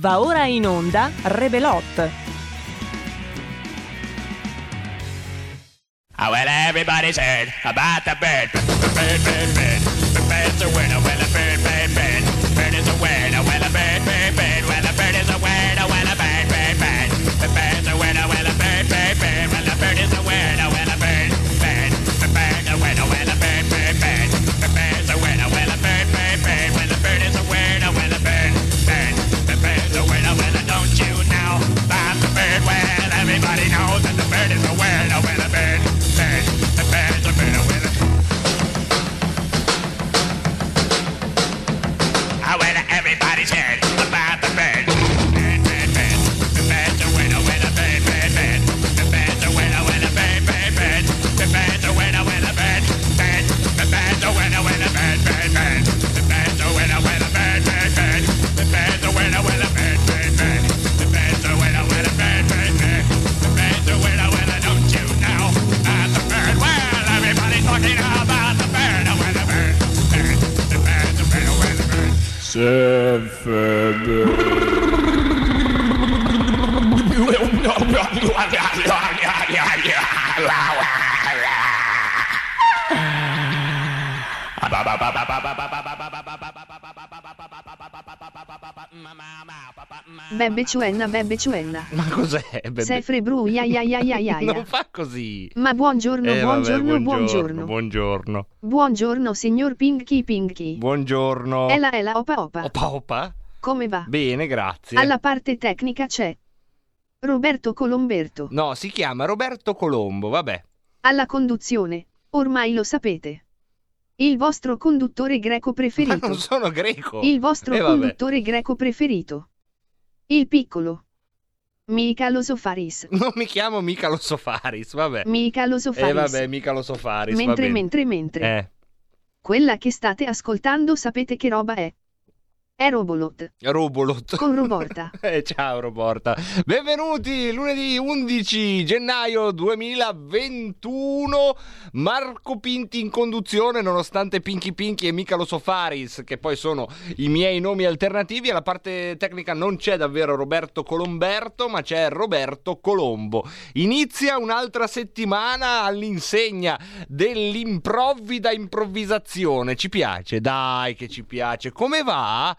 Va ora in onda Rebelot. Oh, well, everybody's heard about the bird. Bird, bird, bird. The bird's a winner, well, a bird, bird, bird. Bird is a winner, well, a bird, bird, bird. Well, a bird is a winner, well, a bird, bird, bird. The bird's a winner, well, a bird, bird, bird. Well, a bird is a winner, well, a bird, bird. The bird's a winner, well, a bird, bird, bird. The bird's a winner, well, a bird, bird, bird. Well, a bird is a winner, well, a bird, bird. The bird's a winner, well, a don't you know about the bird? Well, everybody knows that the bird is a winner, well, a bird. Everybody's heard about the bird. Bird, bird, bird. The bird's a winner, winner, bird, bird, bird. The bird's a winner, winner, bird, bird, bird. The bird's a winner, winner, bird, bird. The bird's a winner, winner, bird, bird, bird. The bird's a winner, winner, bird, bird, bird. The bird's a winner, winner, bird, bird, bird. The bird's a winner, winner, bird, bird, bird. The bird's a winner, winner, don't you know about the bird? Well, everybody's talking about the bird, a winner, bird, bird. The bird's a winner, winner, bird. Bebbe Ciuenna. Ma cos'è? Sefre Bruia, ya. Non fa così. Ma buongiorno, buongiorno. Buongiorno, signor Pinky. Buongiorno. Ela, opa. Opa. Come va? Bene, grazie. Alla parte tecnica c'è Roberto Colomberto. No, si chiama Roberto Colombo, vabbè. Alla conduzione, ormai lo sapete. Il vostro conduttore greco preferito. Ma non sono greco. Il vostro conduttore greco preferito. Il piccolo Michalis Sofaris. Non mi chiamo Michalis Sofaris, vabbè. Michalis Sofaris. Michalis Sofaris. Mentre. Quella che state ascoltando, sapete che roba è? È Robolot. Con Roborta. Ciao Roborta. Benvenuti lunedì 11 gennaio 2021. Marco Pinti in conduzione, nonostante Pinky e Michalis Sofaris, che poi sono i miei nomi alternativi. Alla parte tecnica non c'è davvero Roberto Colomberto, ma c'è Roberto Colombo. Inizia un'altra settimana all'insegna dell'improvvida improvvisazione. Ci piace, dai che ci piace. Come va?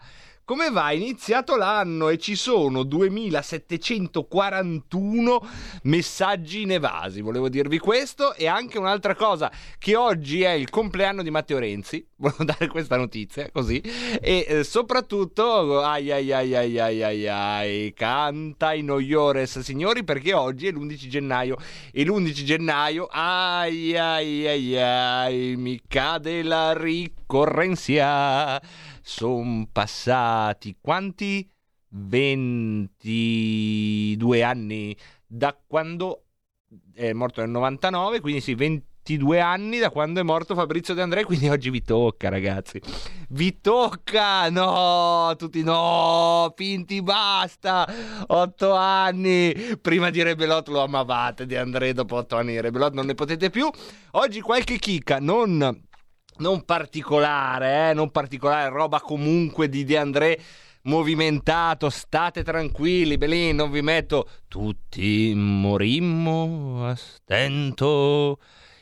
È iniziato l'anno e ci sono 2741 messaggi inevasi, volevo dirvi questo. E anche un'altra cosa, che oggi è il compleanno di Matteo Renzi, volevo dare questa notizia così. E soprattutto, ai, canta i noiores, signori, perché oggi è l'11 gennaio. E l'11 gennaio, ai, mi cade la ricorrenza. Sono passati quanti? 22 anni da quando è morto nel 99, quindi sì, 22 anni da quando è morto Fabrizio De André, quindi oggi vi tocca, ragazzi. Vi tocca! No! Tutti no! Pinti, basta! 8 anni! Prima di Rebelot lo amavate, De André, dopo 8 anni di Rebelot non ne potete più. Oggi qualche chicca, non particolare, roba comunque di De André movimentato. State tranquilli, belin, non vi metto. Tutti morimmo a stento,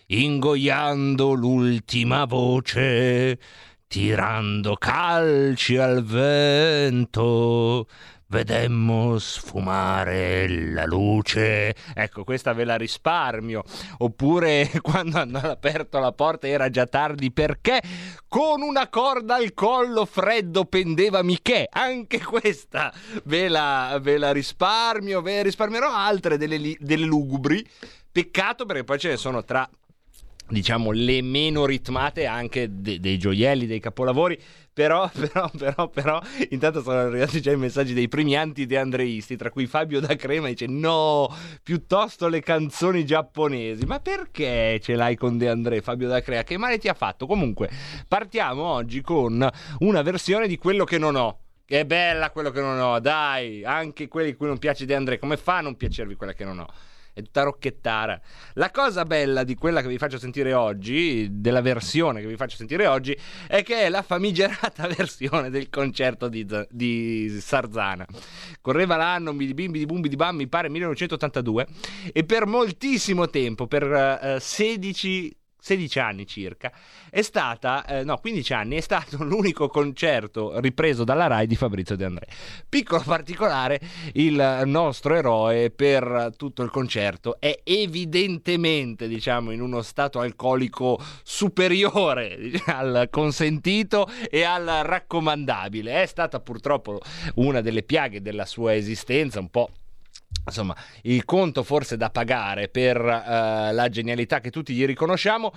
ingoiando l'ultima voce, tirando calci al vento. Vedemmo sfumare la luce. Ecco, questa ve la risparmio. Oppure, quando hanno aperto la porta era già tardi perché con una corda al collo freddo pendeva Michè. Anche questa ve la risparmio. Ve risparmierò altre delle lugubri. Peccato, perché poi ce ne sono tra, diciamo, le meno ritmate, anche dei gioielli, dei capolavori. Però, intanto sono arrivati già i messaggi dei primi anti-deandreisti, tra cui Fabio da Crema dice no, piuttosto le canzoni giapponesi. Ma perché ce l'hai con De André, Fabio da Crema? Che male ti ha fatto? Comunque, partiamo oggi con una versione di Quello che non ho. Che è bella Quello che non ho, dai, anche quelli cui non piace De André. Come fa a non piacervi Quella che non ho? è tutta rocchettara. La cosa bella di quella che vi faccio sentire oggi, della versione che vi faccio sentire oggi, è che è la famigerata versione del concerto di Sarzana. Correva l'anno bimbi di bumbi di bam, mi pare 1982, e per moltissimo tempo, per 16 anni circa, è stata, 15 anni, è stato l'unico concerto ripreso dalla Rai di Fabrizio De André. Piccolo particolare, il nostro eroe per tutto il concerto è evidentemente, in uno stato alcolico superiore al consentito e al raccomandabile. È stata purtroppo una delle piaghe della sua esistenza, un po', il conto forse da pagare per la genialità che tutti gli riconosciamo.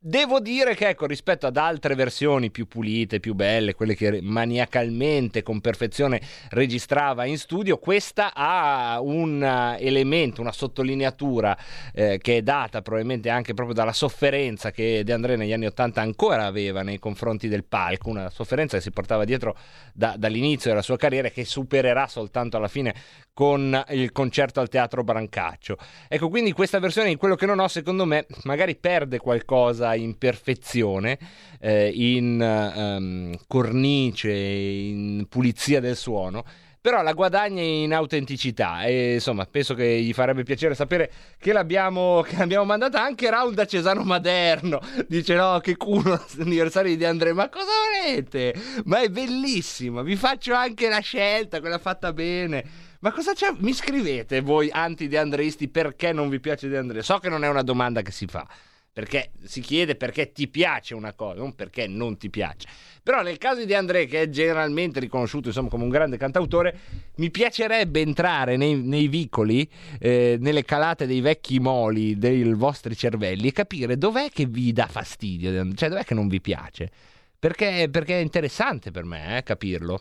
Devo dire che, rispetto ad altre versioni più pulite, più belle, quelle che maniacalmente con perfezione registrava in studio, questa ha un elemento, una sottolineatura che è data probabilmente anche proprio dalla sofferenza che De André negli anni '80 ancora aveva nei confronti del palco, una sofferenza che si portava dietro dall'inizio della sua carriera e che supererà soltanto alla fine con il concerto al Teatro Brancaccio. Ecco, quindi questa versione, in quello che non ho, secondo me, magari perde qualcosa in perfezione, in cornice, in pulizia del suono, però la guadagna in autenticità e penso che gli farebbe piacere sapere che l'abbiamo mandata anche Raul da Cesano Maderno. Dice: no, che culo l'anniversario di Andrea, ma cosa volete? Ma è bellissima, vi faccio anche la scelta, quella fatta bene. Ma cosa c'è? Mi scrivete voi anti-deandreisti perché non vi piace De André. So che non è una domanda che si fa, perché si chiede perché ti piace una cosa, non perché non ti piace. Però nel caso di De André, che è generalmente riconosciuto come un grande cantautore, mi piacerebbe entrare nei vicoli, nelle calate dei vecchi moli dei vostri cervelli e capire dov'è che vi dà fastidio, cioè dov'è che non vi piace, perché è interessante per me capirlo.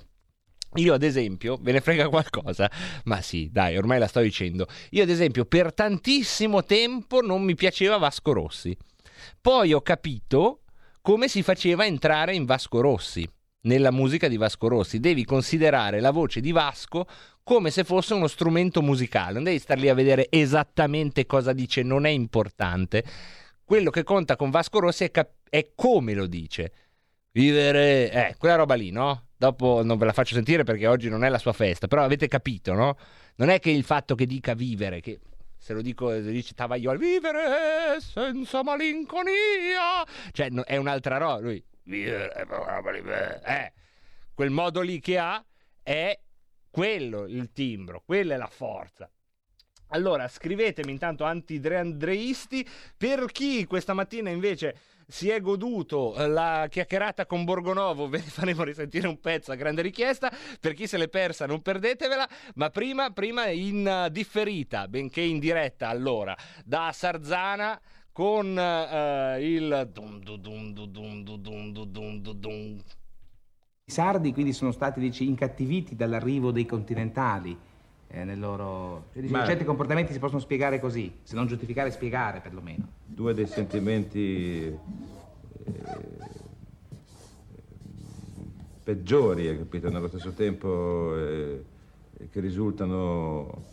Io ad esempio, ve ne frega qualcosa? Ma sì, dai, ormai la sto dicendo. Io ad esempio per tantissimo tempo non mi piaceva Vasco Rossi. Poi ho capito come si faceva entrare in Vasco Rossi, nella musica di Vasco Rossi. Devi considerare la voce di Vasco come se fosse uno strumento musicale. Non devi star lì a vedere esattamente cosa dice, non è importante. Quello che conta con Vasco Rossi è come lo dice. Vivere, quella roba lì, no? Dopo non ve la faccio sentire perché oggi non è la sua festa, però avete capito, no? Non è che il fatto che dica vivere, che se lo dico, se dice Tavaglioli, vivere senza malinconia, cioè no, è un'altra roba. Lui, vivere, quel modo lì che ha, è quello il timbro, quella è la forza. Allora scrivetemi intanto, anti-andreisti, per chi questa mattina invece si è goduto la chiacchierata con Borgonovo, ve ne faremo risentire un pezzo a grande richiesta. Per chi se l'è persa non perdetevela, ma prima in differita, benché in diretta, allora da Sarzana con il dum dum dum dum dum dum dum dum. I sardi quindi sono stati incattiviti dall'arrivo dei continentali nel loro... certi comportamenti si possono spiegare così, se non giustificare, spiegare perlomeno. Due dei sentimenti peggiori, hai capito, nello stesso tempo che risultano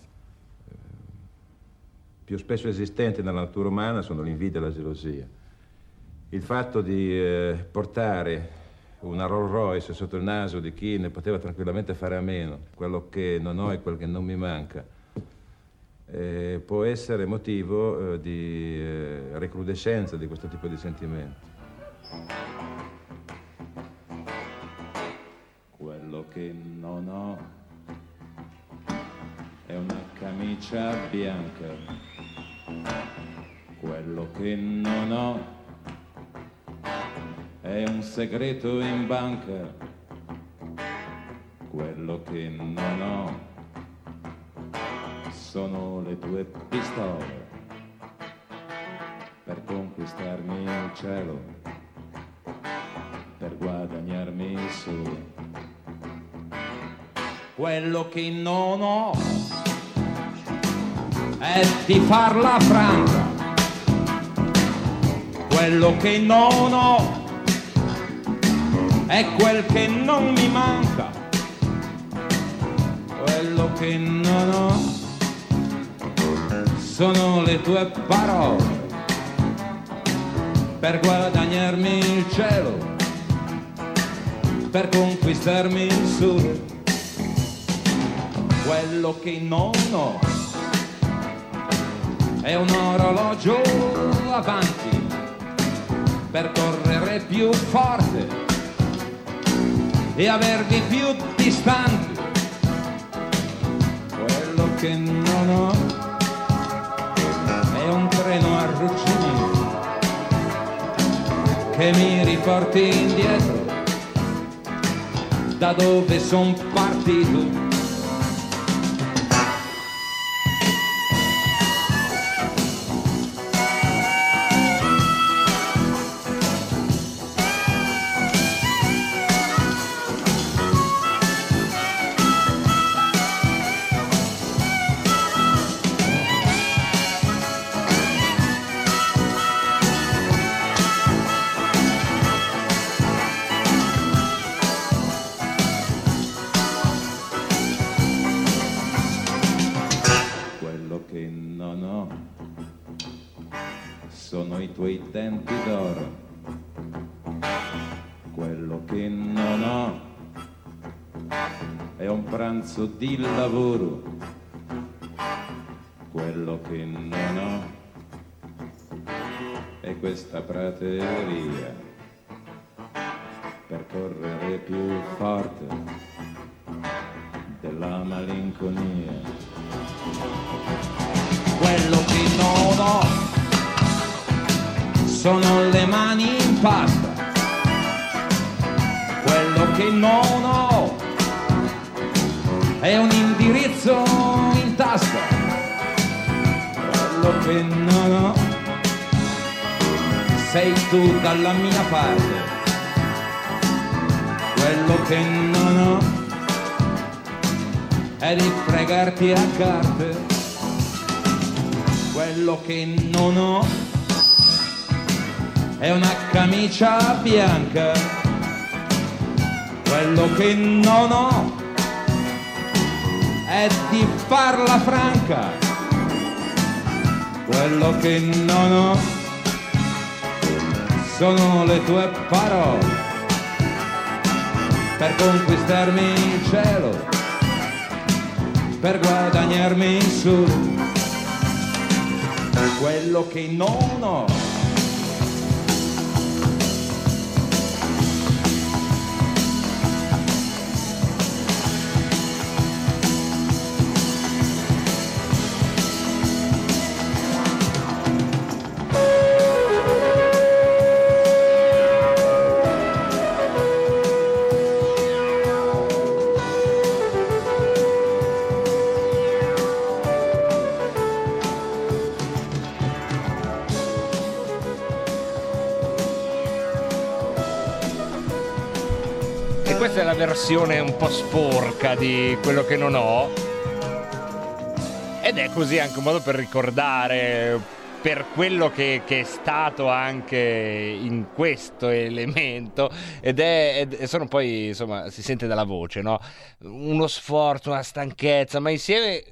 più spesso esistenti nella natura umana sono l'invidia e la gelosia. Il fatto di portare una Rolls Royce sotto il naso di chi ne poteva tranquillamente fare a meno, quello che non ho e quel che non mi manca, può essere motivo di recrudescenza di questo tipo di sentimenti. Quello che non ho è una camicia bianca. Quello che non ho è un segreto in banca. Quello che non ho sono le tue pistole per conquistarmi il cielo, per guadagnarmi il sole. Quello che non ho è di farla franca. Quello che non ho è quel che non mi manca. Quello che non ho sono le tue parole per guadagnarmi il cielo, per conquistarmi il sud, quello che non ho è un orologio avanti per correre più forte e avervi più distanti, quello che non ho è un treno a ruccini che mi riporti indietro da dove son partito. Di lavoro, quello che non ho è questa prateria per correre più forte della malinconia, quello che non ho sono le mani in pasta, quello che non ho è un indirizzo in tasca, quello che non ho sei tu dalla mia parte, quello che non ho è di fregarti a carte, quello che non ho è una camicia bianca, quello che non ho è di farla franca, quello che non ho sono le tue parole per conquistarmi il cielo, per guadagnarmi il sud, quello che non ho. Versione un po' sporca di quello che non ho, ed è così anche un modo per ricordare per quello che è stato anche in questo elemento, ed sono poi, insomma, si sente dalla voce, no? Uno sforzo, una stanchezza, ma insieme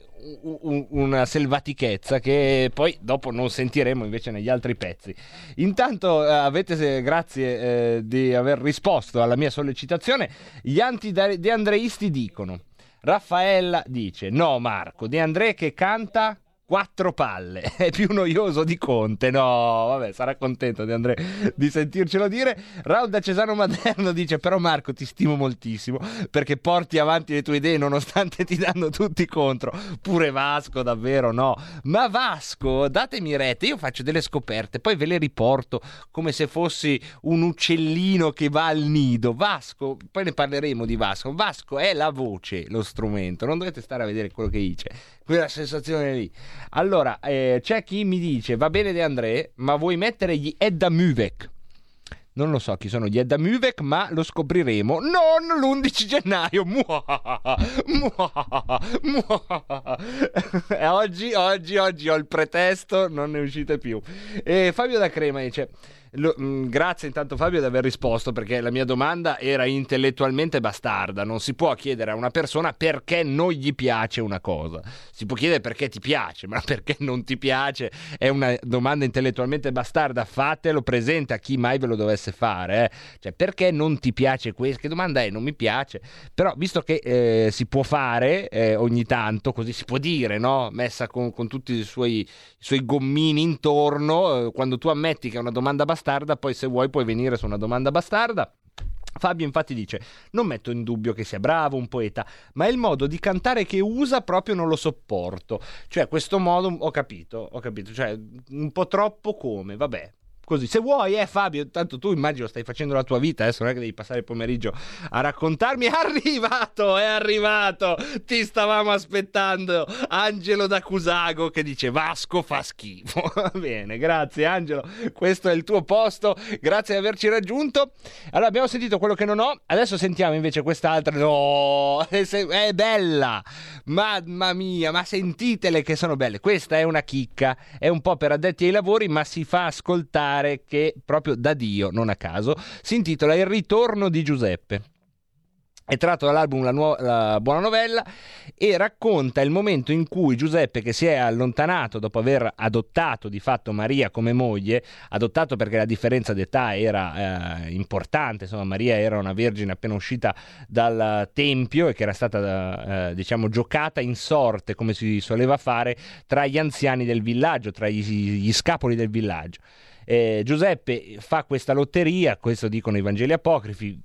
una selvatichezza che poi dopo non sentiremo invece negli altri pezzi. Intanto avete, grazie di aver risposto alla mia sollecitazione. Gli anti-deandreisti dicono, Raffaella dice, no Marco, De André che canta quattro palle è più noioso di Conte. No, vabbè, sarà contento De André di sentircelo dire. Raul da Cesano Maderno dice, però Marco ti stimo moltissimo perché porti avanti le tue idee nonostante ti danno tutti contro, pure Vasco, davvero, no, ma Vasco datemi retta, io faccio delle scoperte poi ve le riporto come se fossi un uccellino che va al nido. Vasco, poi ne parleremo di Vasco. Vasco è la voce, lo strumento, non dovete stare a vedere quello che dice, quella sensazione lì. Allora, c'è chi mi dice, va bene De André, ma vuoi mettere gli Edda Muvek? Non lo so chi sono gli Edda Muvek, ma lo scopriremo non l'11 gennaio. Oggi ho il pretesto, non ne uscite più. E Fabio da Crema dice, Grazie intanto Fabio di aver risposto, perché la mia domanda era intellettualmente bastarda. Non si può chiedere a una persona perché non gli piace una cosa, si può chiedere perché ti piace, ma perché non ti piace è una domanda intellettualmente bastarda. Fatelo presente a chi mai ve lo dovesse fare, cioè perché non ti piace questo, che domanda è? Non mi piace. Però visto che si può fare ogni tanto, così si può dire, no? Messa con tutti i suoi gommini intorno, quando tu ammetti che è una domanda bastarda, poi se vuoi puoi venire su una domanda bastarda. Fabio infatti dice: non metto in dubbio che sia bravo, un poeta, ma il modo di cantare che usa proprio non lo sopporto. Cioè questo modo, ho capito, cioè un po' troppo, come, vabbè, così. Se vuoi, Fabio, tanto tu immagino stai facendo la tua vita, adesso non è che devi passare il pomeriggio a raccontarmi. È arrivato, ti stavamo aspettando, Angelo da Cusago che dice Vasco fa schifo. Va bene, grazie Angelo, questo è il tuo posto, grazie di averci raggiunto. Allora abbiamo sentito quello che non ho, adesso sentiamo invece quest'altra. No, è bella, mamma mia, ma sentitele che sono belle. Questa è una chicca, è un po' per addetti ai lavori, ma si fa ascoltare, che proprio da Dio, non a caso, si intitola Il ritorno di Giuseppe. È tratto dall'album La Buona Novella e racconta il momento in cui Giuseppe, che si è allontanato dopo aver adottato di fatto Maria come moglie, adottato perché la differenza d'età era importante, insomma Maria era una vergine appena uscita dal tempio e che era stata giocata in sorte, come si soleva fare, tra gli anziani del villaggio, tra gli scapoli del villaggio. Giuseppe fa questa lotteria, questo dicono i Vangeli apocrifi,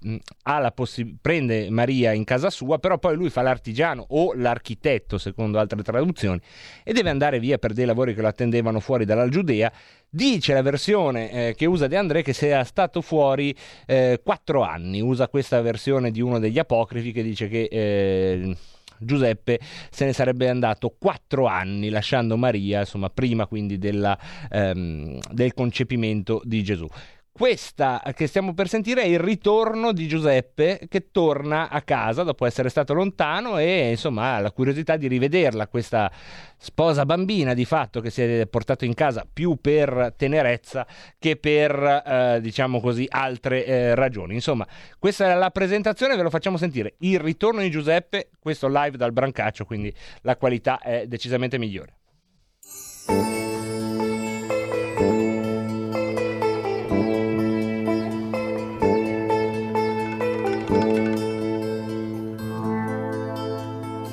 prende Maria in casa sua, però poi lui fa l'artigiano o l'architetto secondo altre traduzioni e deve andare via per dei lavori che lo attendevano fuori dalla Giudea. Dice la versione che usa De André che sia stato fuori 4 anni, usa questa versione di uno degli apocrifi che dice che Giuseppe se ne sarebbe andato 4 anni lasciando Maria, insomma prima quindi del concepimento di Gesù. Questa che stiamo per sentire è il ritorno di Giuseppe, che torna a casa dopo essere stato lontano e insomma ha la curiosità di rivederla, questa sposa bambina di fatto che si è portato in casa più per tenerezza che per altre ragioni. Insomma, questa è la presentazione, ve lo facciamo sentire. Il ritorno di Giuseppe, questo live dal Brancaccio, quindi la qualità è decisamente migliore.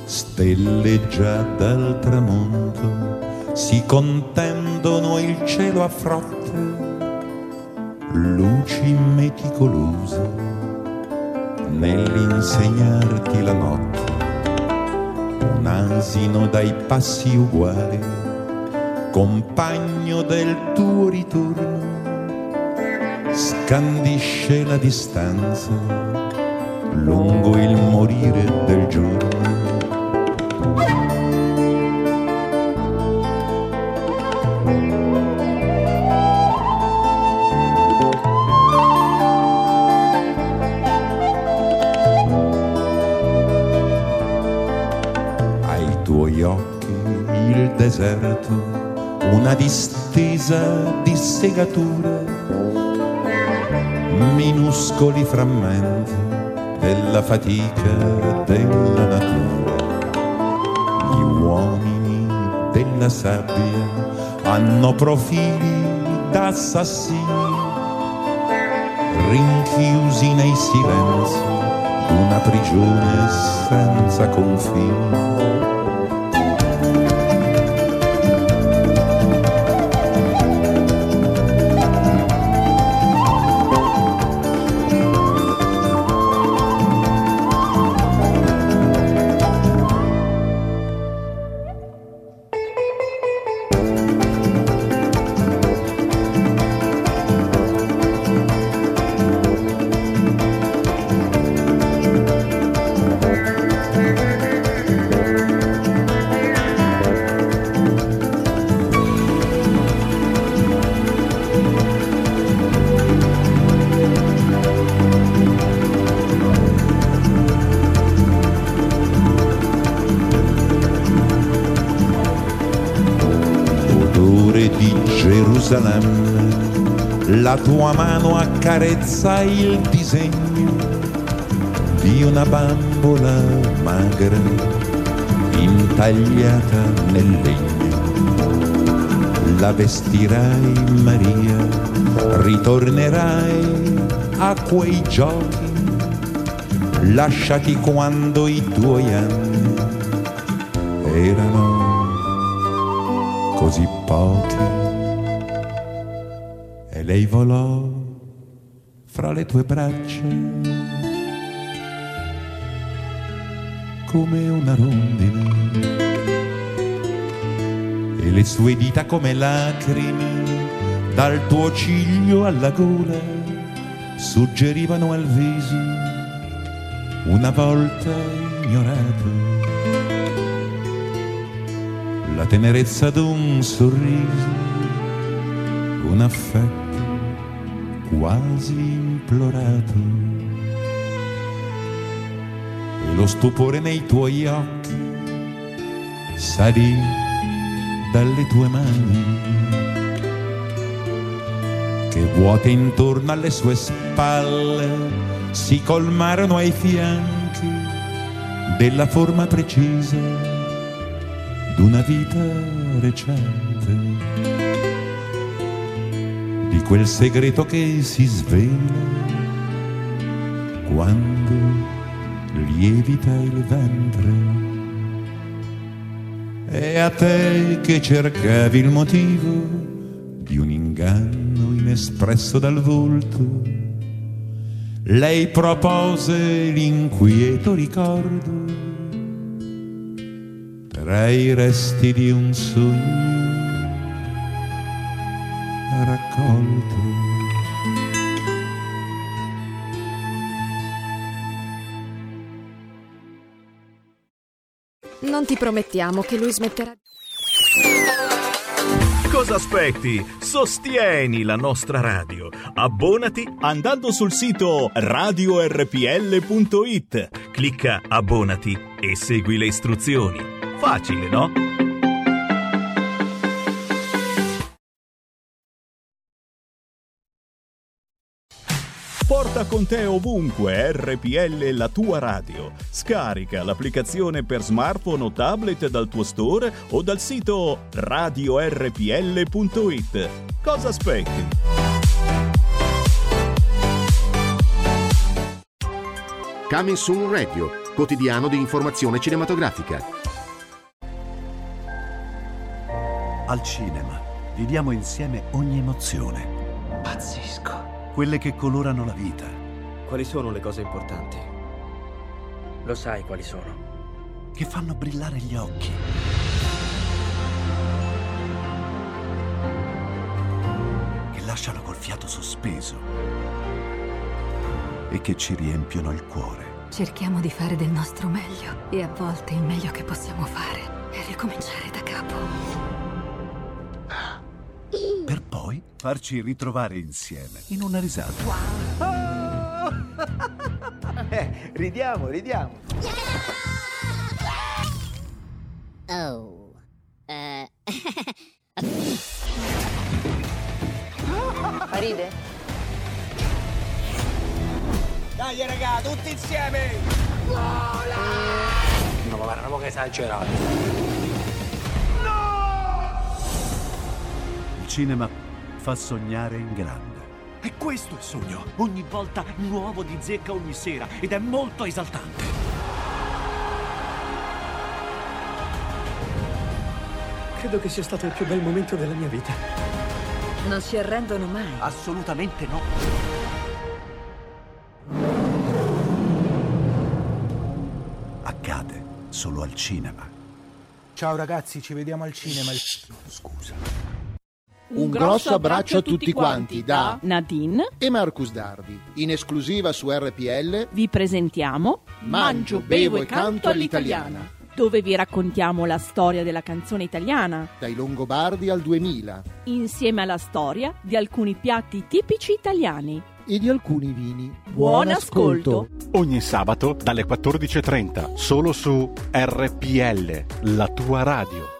Stelle già dal tramonto si contendono il cielo a frotte, luci meticolose nell'insegnarti la notte. Un asino dai passi uguali, compagno del tuo ritorno, scandisce la distanza lungo il morire del giorno. Deserto, una distesa di segature, minuscoli frammenti della fatica della natura. Gli uomini della sabbia hanno profili d'assassini, rinchiusi nei silenzi d'una prigione senza confini. la tua mano accarezza il disegno di una bambola magra intagliata nel legno. La vestirai, Maria, ritornerai a quei giochi, lasciati quando i tuoi anni erano così pochi. E lei volò fra le tue braccia come una rondine, e le sue dita come lacrime dal tuo ciglio alla gola suggerivano al viso una volta ignorato la tenerezza d'un sorriso, un affetto quasi implorato, e lo stupore nei tuoi occhi salì dalle tue mani, che vuote intorno alle sue spalle si colmarono ai fianchi della forma precisa d'una vita recente, di quel segreto che si svela quando lievita il ventre. E a te che cercavi il motivo di un inganno inespresso dal volto, lei propose l'inquieto ricordo tra i resti di un sogno raccolto. Non ti promettiamo che lui smetterà. Cosa aspetti? Sostieni la nostra radio. Abbonati andando sul sito radiorpl.it. Clicca abbonati e segui le istruzioni. Facile, no? Porta con te ovunque RPL, la tua radio. Scarica l'applicazione per smartphone o tablet dal tuo store o dal sito radiorpl.it. Cosa aspetti? Coming Soon Radio, quotidiano di informazione cinematografica. Al cinema viviamo insieme ogni emozione. Pazzesco. Quelle che colorano la vita. Quali sono le cose importanti? Lo sai quali sono. Che fanno brillare gli occhi. Che lasciano col fiato sospeso. E che ci riempiono il cuore. Cerchiamo di fare del nostro meglio. E a volte il meglio che possiamo fare è ricominciare da capo. Per poi farci ritrovare insieme in una risata. Wow. Oh! Ridiamo. Yeah! Oh. Ride? Dai raga, tutti insieme! Vola! No, ma guarda, che esagerato. Il cinema fa sognare in grande. E questo è il sogno. Ogni volta nuovo di zecca ogni sera, ed è molto esaltante. Credo che sia stato il più bel momento della mia vita. Non si arrendono mai. Assolutamente no. Accade solo al cinema. Ciao ragazzi, ci vediamo al cinema. Scusa. Un grosso abbraccio a tutti quanti da Nadine e Marcus Dardi. In esclusiva su RPL vi presentiamo Mangio, bevo e canto all'italiana, dove vi raccontiamo la storia della canzone italiana dai Longobardi al 2000, insieme alla storia di alcuni piatti tipici italiani e di alcuni vini. Buon ascolto. Ogni sabato dalle 14:30 solo su RPL, la tua radio.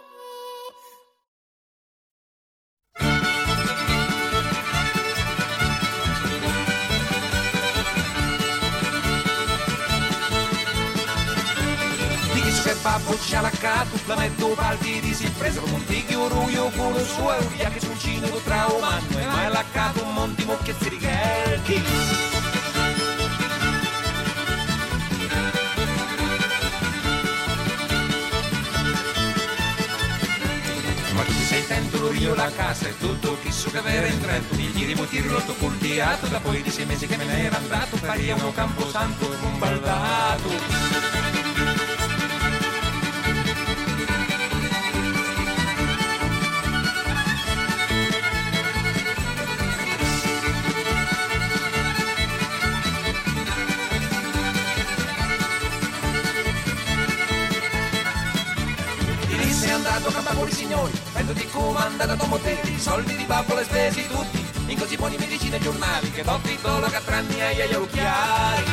se babbuccia la catulla metto baldi di si presero monti chiuruio con il suo via che succino tra umano e mai laccato un monti mocchezzi di gherchi. Io la casa e tutto chi su che avere in Trento mi giri motir rotto col diato da poi di 6 mesi che me ne era andato paria uno camposanto e un baldato e lì sei andato a Campapoli signori di comanda da Tomotelli, soldi di babbo spesi tutti, in così buoni medicine e giornali, che do titolo che tranni ai agli occhiali.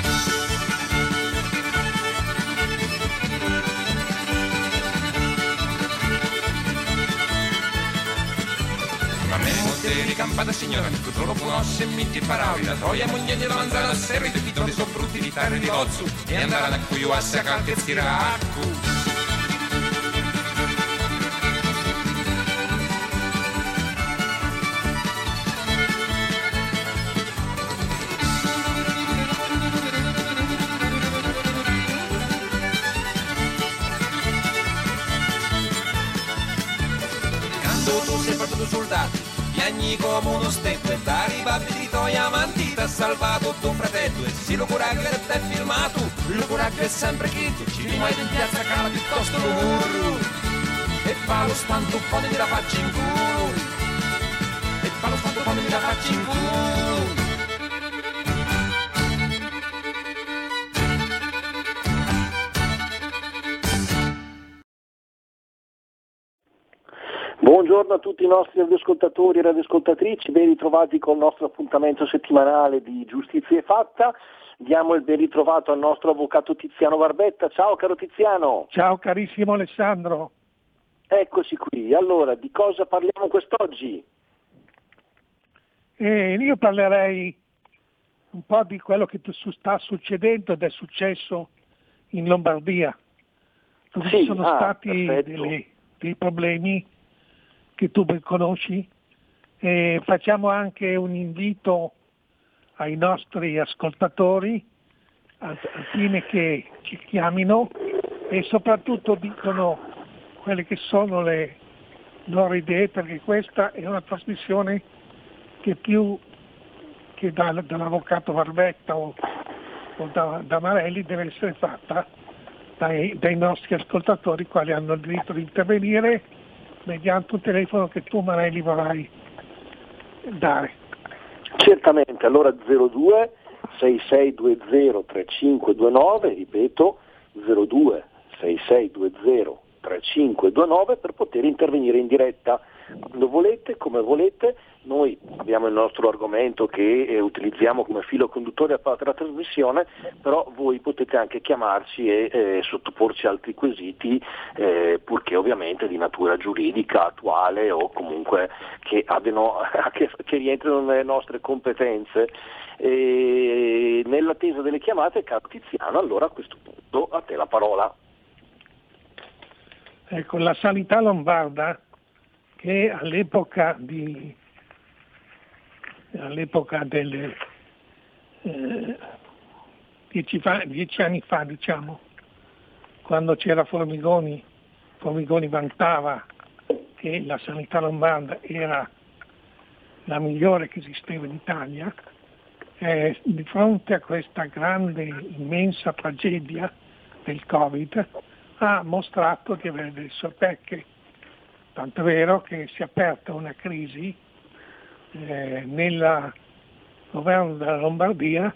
Ma me monteri campata signora, mi tutto lo conosce e mi ti paravi, la troia mugnagna la manzana a serra, i titoli sono brutti di tare di ozzu, e andare a cui io a sacarte stiracco. Come uno stecco e dai babbi di toia amanti t'ha salvato tuo fratello e sì lo coraggio che t'è filmato lo coraggio è sempre chi tu ci rimai in piazza cala piuttosto l'urru e fa lo stantuffone mi la faccia in culo e fa lo stantuffone mi la faccia in culo. Buongiorno a tutti i nostri radioascoltatori e radioascoltatrici, ben ritrovati con il nostro appuntamento settimanale di Giustizia è Fatta. Diamo il ben ritrovato al nostro avvocato Tiziano Barbetta. Ciao caro Tiziano. Ciao carissimo Alessandro. Eccoci qui. Allora, di cosa parliamo quest'oggi? Io parlerei un po' di quello che sta succedendo ed è successo in Lombardia, dove sì, sono stati dei problemi che tu ben conosci, e facciamo anche un invito ai nostri ascoltatori al fine che ci chiamino e soprattutto dicono quelle che sono le loro idee, perché questa è una trasmissione che più che dall'avvocato Barbetta o da Marelli deve essere fatta dai nostri ascoltatori, quali hanno il diritto di intervenire mediante un telefono che tu Marelli vorrai dare. Certamente, allora 02 6620 3529, ripeto 02 6620 3529 per poter intervenire in diretta quando volete, come volete. Noi abbiamo il nostro argomento che utilizziamo come filo conduttore della trasmissione, però voi potete anche chiamarci e sottoporci altri quesiti, purché ovviamente di natura giuridica, attuale o comunque che abbiano che rientrano nelle nostre competenze. E nell'attesa delle chiamate, caro Tiziano, allora a questo punto a te la parola. Ecco, la sanità lombarda che all'epoca delle 10 anni fa, diciamo, quando c'era Formigoni vantava che la sanità lombarda era la migliore che esisteva in Italia. Di fronte a questa grande, immensa tragedia del Covid ha mostrato di avere delle sorpecche, tanto è vero che si è aperta una crisi nel governo della Lombardia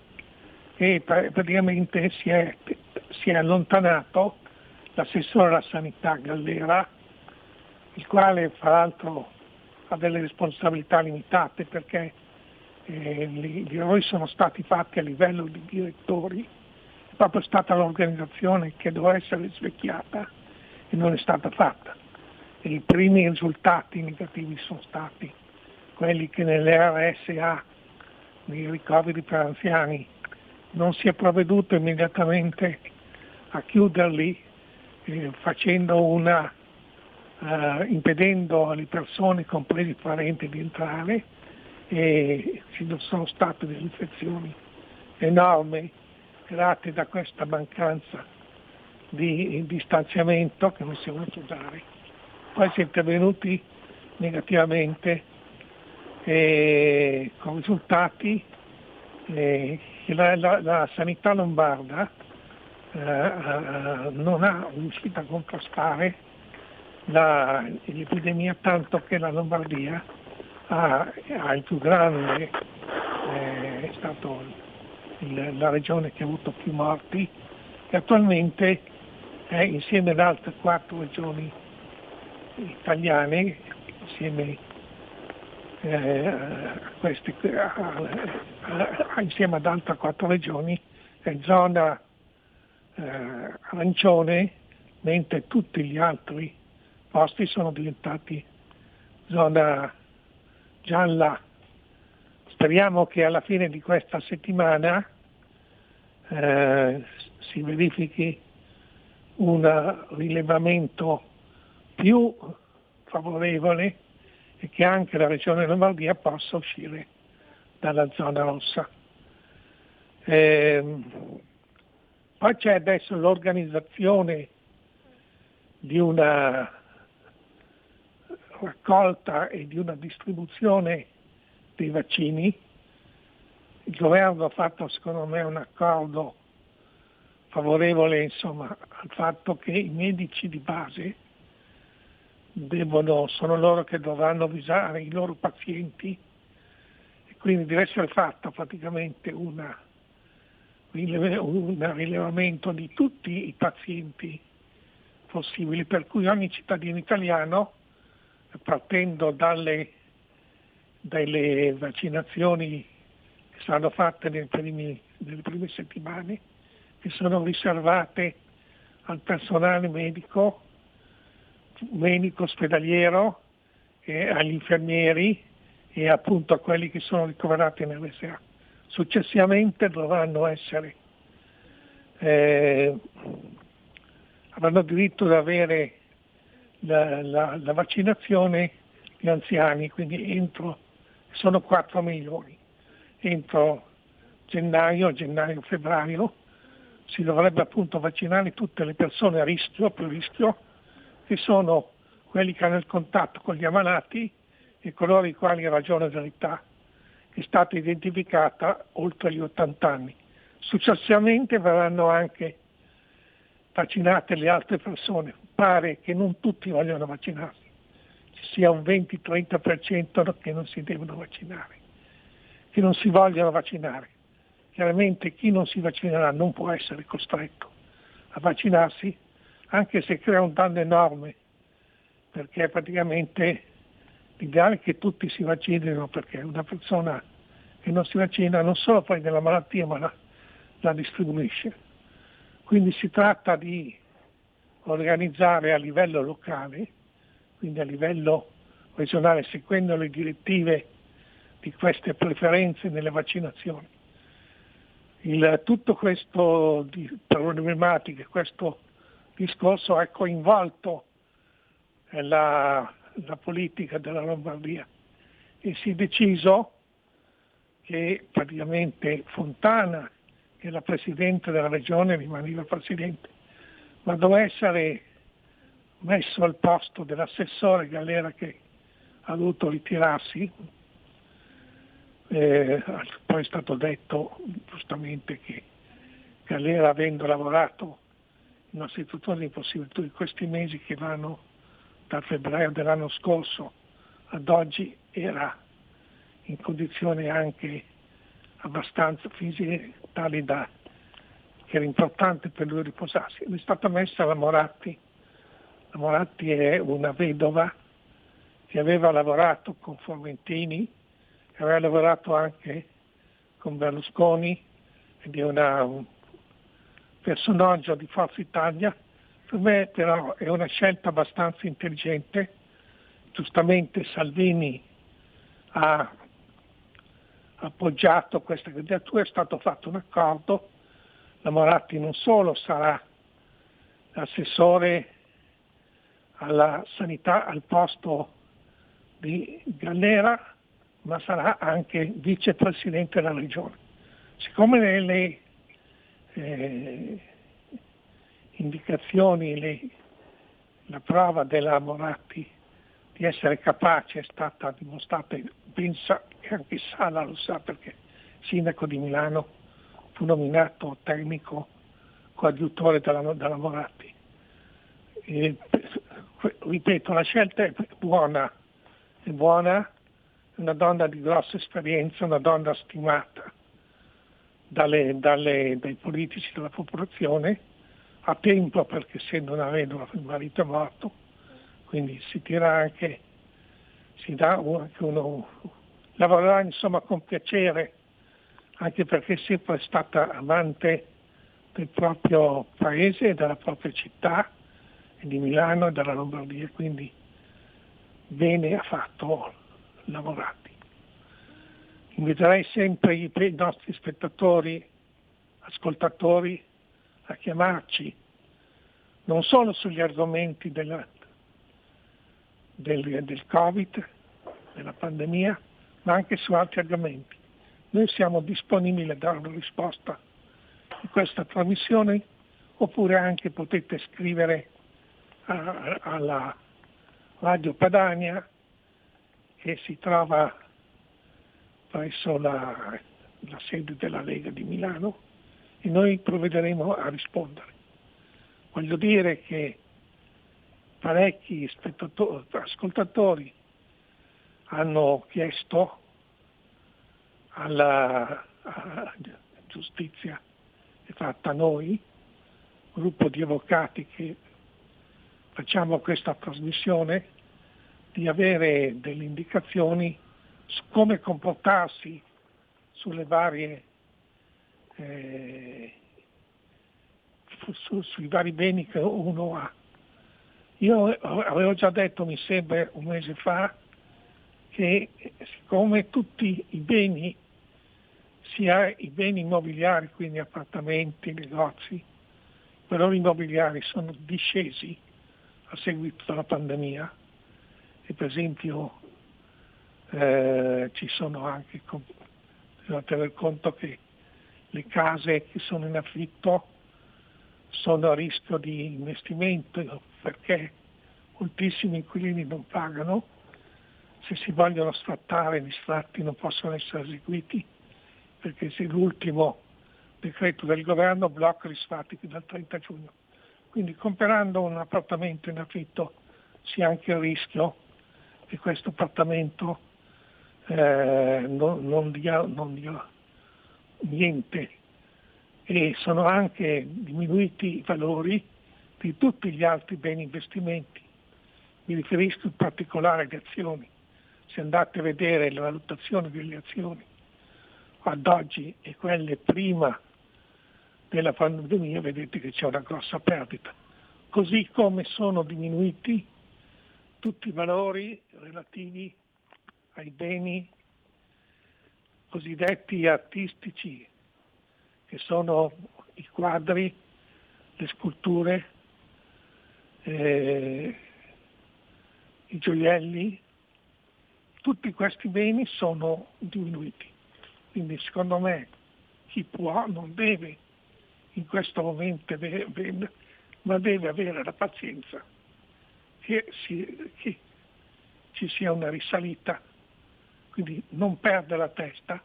e praticamente si è allontanato l'assessore alla sanità Gallera, il quale fra l'altro ha delle responsabilità limitate perché gli errori sono stati fatti a livello di direttori, è proprio stata l'organizzazione che doveva essere svecchiata e non è stata fatta. E i primi risultati negativi sono stati quelli che nell'RSA, nei ricoveri per anziani, non si è provveduto immediatamente a chiuderli facendo una impedendo alle persone, compresi i parenti, di entrare, e ci sono state delle infezioni enormi create da questa mancanza di distanziamento che non si è voluto dare. Poi si è intervenuti negativamente con risultati che la sanità lombarda non ha riuscito a contrastare l'epidemia, tanto che la Lombardia ha il più grande, è stato la regione che ha avuto più morti, e attualmente è, insieme ad altre 4 regioni italiane, insieme a queste, insieme ad altre 4 regioni, è zona arancione, mentre tutti gli altri posti sono diventati zona gialla. Speriamo che alla fine di questa settimana si verifichi un rilevamento più favorevole e che anche la regione Lombardia possa uscire dalla zona rossa. Poi c'è adesso l'organizzazione di una raccolta e di una distribuzione dei vaccini. Il governo ha fatto, secondo me, un accordo favorevole, insomma, al fatto che i medici di base sono loro che dovranno visare i loro pazienti, e quindi deve essere fatto praticamente un rilevamento di tutti i pazienti possibili, per cui ogni cittadino italiano, partendo dalle vaccinazioni che saranno fatte nelle prime settimane, che sono riservate al personale medico ospedaliero, agli infermieri e appunto a quelli che sono ricoverati in RSA. Successivamente dovranno essere, avranno diritto ad avere la vaccinazione gli anziani, quindi sono 4 milioni. Entro gennaio-febbraio si dovrebbe appunto vaccinare tutte le persone a rischio, più rischio, che sono quelli che hanno il contatto con gli ammalati e coloro i quali in ragione dell'età è stata identificata oltre gli 80 anni. Successivamente verranno anche vaccinate le altre persone. Pare che non tutti vogliono vaccinarsi, ci sia un 20-30% che non si devono vaccinare, che non si vogliono vaccinare. Chiaramente chi non si vaccinerà non può essere costretto a vaccinarsi, anche se crea un danno enorme, perché praticamente l'ideale è che tutti si vaccinino, perché una persona che non si vaccina non solo prende la malattia, ma la distribuisce. Quindi si tratta di organizzare a livello locale, quindi a livello regionale, seguendo le direttive di queste preferenze nelle vaccinazioni. Tutto questo problematiche, questo discorso ha coinvolto la politica della Lombardia, e si è deciso che praticamente Fontana, che era presidente della regione, rimaneva presidente, ma doveva essere messo al posto dell'assessore Gallera, che ha dovuto ritirarsi. Poi è stato detto giustamente che Gallera, avendo lavorato in una situazione di impossibilità in questi mesi che vanno da febbraio dell'anno scorso ad oggi, era in condizioni anche abbastanza fisiche tali da che era importante per lui riposarsi. È stata messa la Moratti. La Moratti è una vedova che aveva lavorato con Formentini, che aveva lavorato anche con Berlusconi, ed è un personaggio di Forza Italia. Per me però è una scelta abbastanza intelligente. Giustamente Salvini ha appoggiato questa candidatura, è stato fatto un accordo. La Moratti non solo sarà l'assessore alla sanità al posto di Gallera, ma sarà anche vicepresidente della regione. Siccome le indicazioni, la prova della Moratti di essere capace è stata dimostrata, pensa che anche Sala lo sa perché il sindaco di Milano fu nominato tecnico coadiutore della Moratti. E, ripeto, la scelta è buona, una donna di grossa esperienza, una donna stimata dai politici, dalla popolazione, a tempo perché essendo una vedova il marito è morto, quindi lavorerà insomma con piacere, anche perché è sempre stata amante del proprio paese, della propria città, di Milano e della Lombardia, quindi bene ha fatto Lavorati. Inviterei sempre i nostri spettatori, ascoltatori a chiamarci non solo sugli argomenti del Covid, della pandemia, ma anche su altri argomenti. Noi siamo disponibili a dare una risposta in questa trasmissione, oppure anche potete scrivere alla Radio Padania, che si trova presso la sede della Lega di Milano, e noi provvederemo a rispondere. Voglio dire che parecchi ascoltatori hanno chiesto alla giustizia fatta a noi, gruppo di avvocati che facciamo questa trasmissione, di avere delle indicazioni su come comportarsi sulle varie sui vari beni che uno ha. Io avevo già detto, mi sembra un mese fa, che siccome tutti i beni, sia i beni immobiliari, quindi appartamenti, negozi, però gli immobiliari sono discesi a seguito della pandemia, e per esempio ci sono anche, bisogna tener conto che le case che sono in affitto sono a rischio di investimento perché moltissimi inquilini non pagano, se si vogliono sfrattare gli sfratti non possono essere eseguiti perché se l'ultimo decreto del governo blocca gli sfratti dal 30 giugno. Quindi comprando un appartamento in affitto si ha anche il rischio che questo appartamento non dia niente, e sono anche diminuiti i valori di tutti gli altri beni investimenti. Mi riferisco in particolare alle azioni. Se andate a vedere la valutazione delle azioni ad oggi e quelle prima della pandemia, vedete che c'è una grossa perdita, così come sono diminuiti tutti i valori relativi ai beni cosiddetti artistici, che sono i quadri, le sculture, i gioielli. Tutti questi beni sono diminuiti, quindi secondo me chi può non deve in questo momento vendere, ma deve avere la pazienza che ci sia una risalita, quindi non perdere la testa,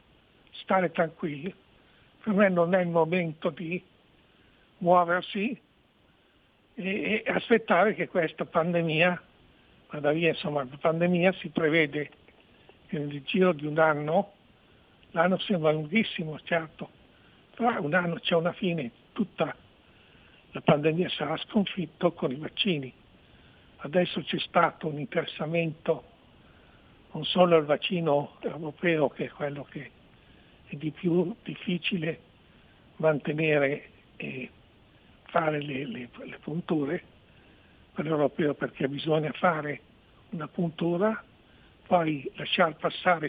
stare tranquilli. Per me non è il momento di muoversi e aspettare che questa pandemia vada via. Insomma, la pandemia si prevede che nel giro di un anno, l'anno sembra lunghissimo, certo, tra un anno c'è una fine, tutta la pandemia sarà sconfitta con i vaccini. Adesso c'è stato un interessamento non solo al vaccino europeo, che è quello che è di più difficile mantenere e fare le punture, quello europeo, perché bisogna fare una puntura, poi lasciar passare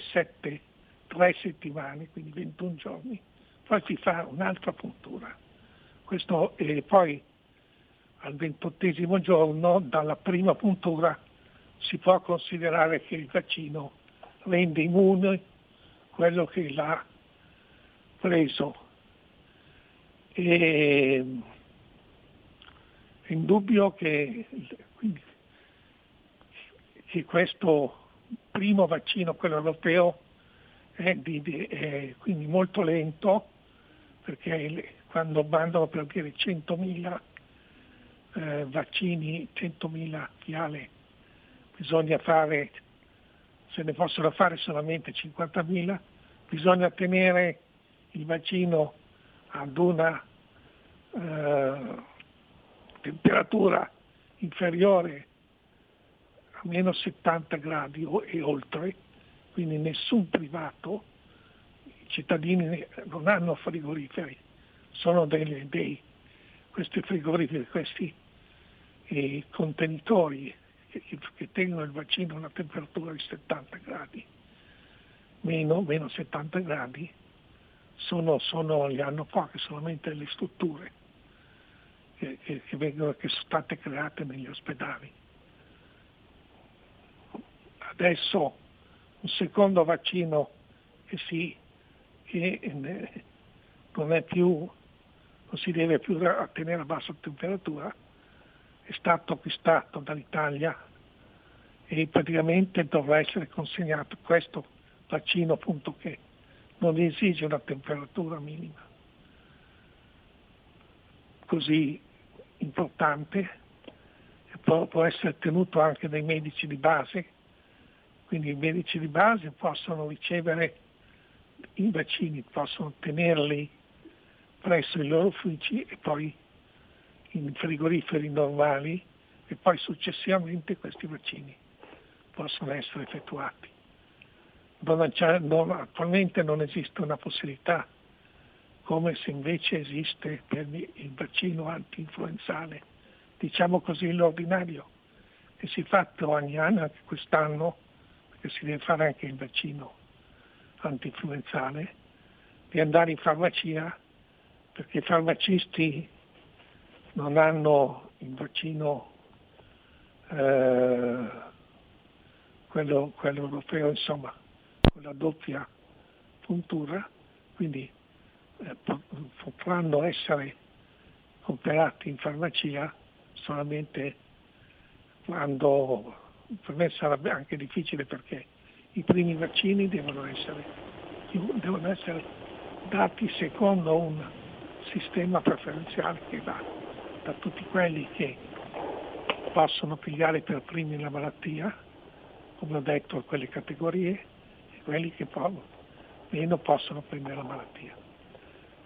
3 settimane, quindi 21 giorni, poi si fa un'altra puntura. Questo, e poi al 28° giorno dalla prima puntura si può considerare che il vaccino rende immune quello che l'ha preso. E è indubbio che questo primo vaccino, quello europeo, è quindi molto lento, perché quando mandano per dire 100.000 vaccini, 100.000 fiale, bisogna fare, se ne possono fare solamente 50.000, bisogna tenere il vaccino ad una temperatura inferiore a meno 70 gradi e oltre, quindi nessun privato, i cittadini non hanno frigoriferi, sono questi frigoriferi, questi contenitori che tengono il vaccino a una temperatura di 70 gradi, meno 70 gradi, li hanno poche, solamente le strutture che sono state create negli ospedali. Adesso un secondo vaccino che non si deve più tenere a bassa temperatura, è stato acquistato dall'Italia e praticamente dovrà essere consegnato questo vaccino, appunto, che non esige una temperatura minima così importante, e può essere tenuto anche dai medici di base. Quindi i medici di base possono ricevere i vaccini, possono tenerli presso i loro uffici e poi in frigoriferi normali, e poi successivamente questi vaccini possono essere effettuati. Attualmente non esiste una possibilità, come se invece esiste per il vaccino anti-influenzale, diciamo così, l'ordinario, che si è fatto ogni anno, anche quest'anno, che si deve fare anche il vaccino antinfluenzale, di andare in farmacia, perché i farmacisti non hanno il vaccino quello europeo, insomma, con la doppia puntura, quindi potranno essere comprati in farmacia solamente quando. Per me sarebbe anche difficile, perché i primi vaccini devono essere dati secondo un sistema preferenziale che va da tutti quelli che possono pigliare per primi la malattia, come ho detto, a quelle categorie, e quelli che meno possono prendere la malattia.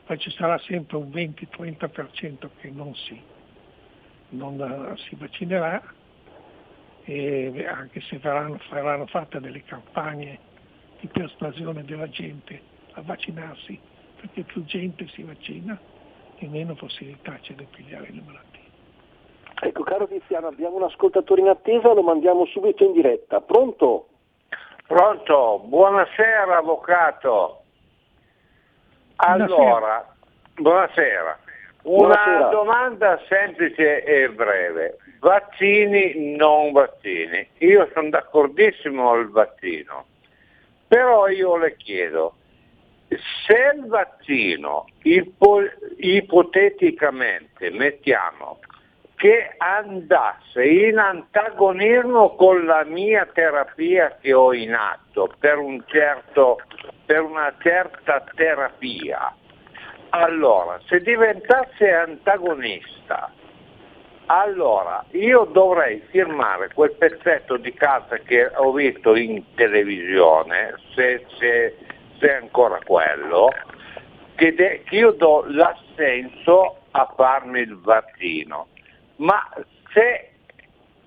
Poi ci sarà sempre un 20-30% che non si vaccinerà, e anche se saranno fatte delle campagne di persuasione della gente a vaccinarsi, perché più gente si vaccina e meno possibilità c'è di pigliare le malattie. Ecco, caro Tiziano, abbiamo un ascoltatore in attesa, lo mandiamo subito in diretta. Pronto? Pronto, buonasera avvocato. Allora, buonasera. Una domanda semplice e breve. Vaccini, non vaccini. Io sono d'accordissimo al vaccino, però io le chiedo, se il vaccino, ipoteticamente, mettiamo, che andasse in antagonismo con la mia terapia che ho in atto per una certa terapia, allora, se diventasse antagonista, allora io dovrei firmare quel pezzetto di carta che ho visto in televisione, se è ancora quello, che io do l'assenso a farmi il vaccino. Ma se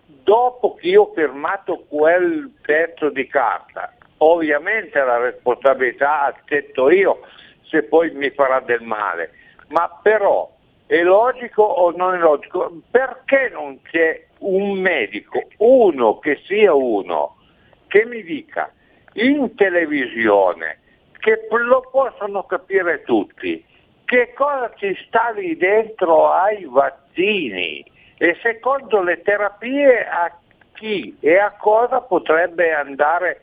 dopo che io ho firmato quel pezzo di carta, ovviamente la responsabilità accetto io, se poi mi farà del male, ma però è logico o non è logico? Perché non c'è un medico, uno che sia uno, che mi dica in televisione, che lo possono capire tutti, che cosa ci sta lì dentro ai vaccini, E secondo, le terapie a chi e a cosa potrebbe andare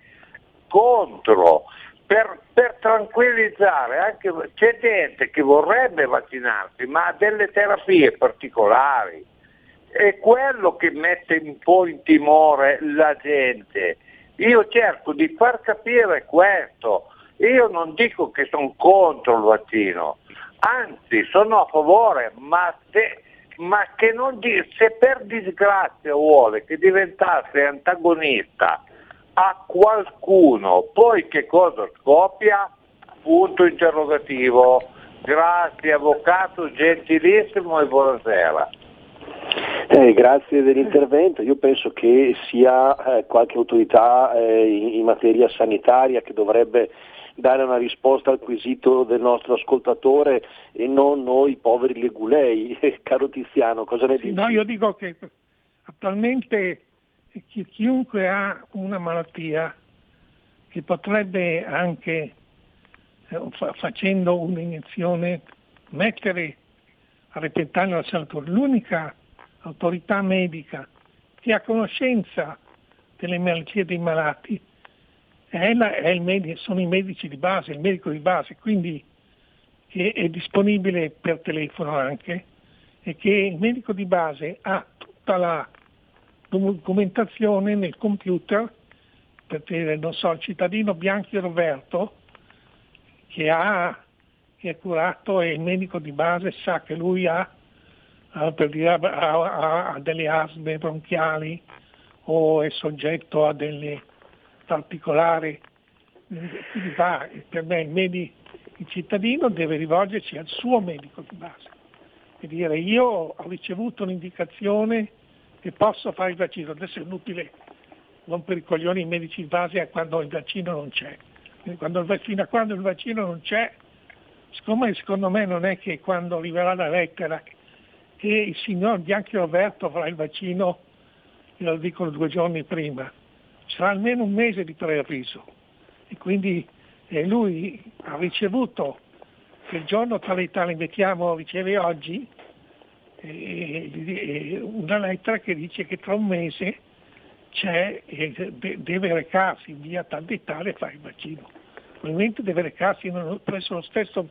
contro, per tranquillizzare anche, c'è gente che vorrebbe vaccinarsi ma ha delle terapie particolari, è quello che mette un po' in timore la gente. Io cerco di far capire questo, io non dico che sono contro il vaccino, anzi sono a favore, ma che non se per disgrazia vuole che diventasse antagonista a qualcuno, poi che cosa scoppia? Punto interrogativo. Grazie avvocato, gentilissimo e buonasera. Grazie dell'intervento. Io penso che sia qualche autorità in materia sanitaria che dovrebbe dare una risposta al quesito del nostro ascoltatore e non noi poveri legulei. Caro Tiziano, cosa ne dici? No, io dico che attualmente chiunque ha una malattia che potrebbe anche facendo un'iniezione mettere a repentaglio la salute, l'unica autorità medica che ha conoscenza delle malattie dei malati sono i medici di base, il medico di base, quindi che è disponibile per telefono anche, e che il medico di base ha tutta la documentazione nel computer, perché non so, il cittadino Bianchi Roberto che è curato, e il medico di base sa che lui ha delle asme bronchiali o è soggetto a delle particolari, per me il cittadino deve rivolgersi al suo medico di base e dire: io ho ricevuto un'indicazione che posso fare il vaccino. Adesso è inutile, non per i coglioni i medici di base, a quando il vaccino non c'è. Quando il vaccino non c'è, siccome secondo me non è che quando arriverà la lettera che il signor Bianchi Roberto avrà il vaccino, lo dicono 2 giorni prima, sarà almeno un mese di preavviso, e quindi lui ha ricevuto che il giorno tra l'Italia invitiamo riceve oggi una lettera che dice che tra un mese c'è deve recarsi in via tal di tale e fare il vaccino. Probabilmente deve recarsi presso lo stesso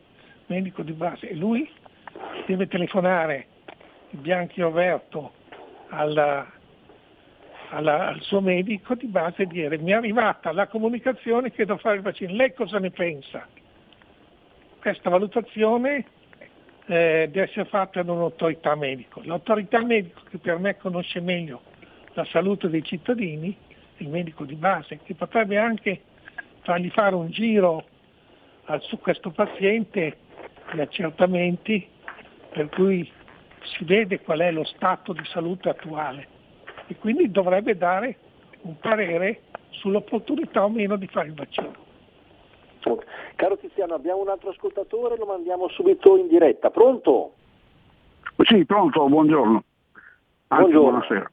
medico di base e lui deve telefonare Bianchi Roberto al suo medico di base e dire: mi è arrivata la comunicazione che devo fare il vaccino, lei cosa ne pensa? Questa valutazione deve essere fatta da un'autorità medica. L'autorità medica che per me conosce meglio la salute dei cittadini, il medico di base, che potrebbe anche fargli fare un giro su questo paziente, gli accertamenti, per cui si vede qual è lo stato di salute attuale. E quindi dovrebbe dare un parere sull'opportunità o meno di fare il vaccino. Caro Tiziano, abbiamo un altro ascoltatore, lo mandiamo subito in diretta. Pronto? Sì, pronto, buongiorno. Anzi, buonasera.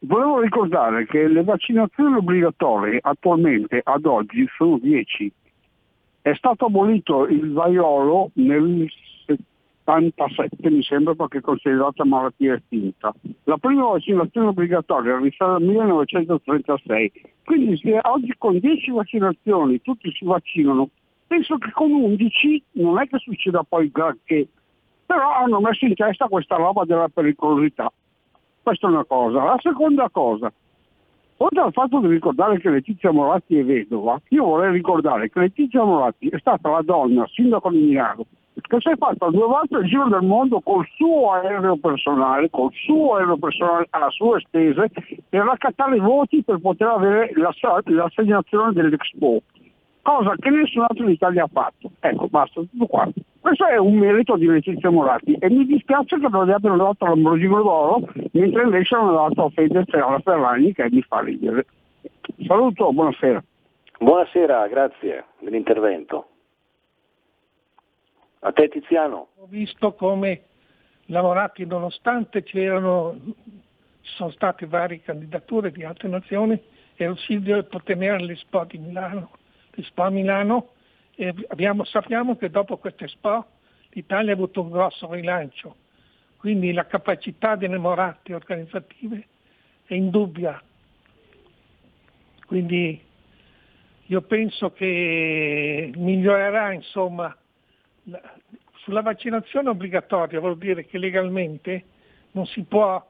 Volevo ricordare che le vaccinazioni obbligatorie attualmente ad oggi sono 10. È stato abolito il vaiolo nel 87, mi sembra, perché è considerata malattia estinta. La prima vaccinazione obbligatoria risale al 1936, quindi se oggi con 10 vaccinazioni tutti si vaccinano, penso che con 11 non è che succeda poi granché, però hanno messo in testa questa roba della pericolosità. Questa è una cosa. La seconda cosa, oltre al fatto di ricordare che Letizia Moratti è vedova, io vorrei ricordare che Letizia Moratti è stata la donna sindaco di Milano che si è fatta 2 volte il giro del mondo col suo aereo personale alla sua spese per raccattare voti per poter avere l'assegnazione dell'Expo, cosa che nessun altro in Italia ha fatto. Ecco, basta, tutto qua. Questo è un merito di Letizia Moratti e mi dispiace che non gli abbiano dato l'Ambrogino d'Oro, mentre invece hanno dato a Fedez e alla Ferragni, che mi fa ridere. Saluto, buonasera. Buonasera, grazie dell'intervento. A te Tiziano. Ho visto come lavorati, nonostante ci sono state varie candidature di altre nazioni, è riuscito a tenere l'Expo a Milano e sappiamo che dopo questa Expo l'Italia ha avuto un grosso rilancio. Quindi la capacità delle Moratti organizzative è indubbia. Quindi io penso che migliorerà, insomma, sulla vaccinazione obbligatoria, vuol dire che legalmente non si può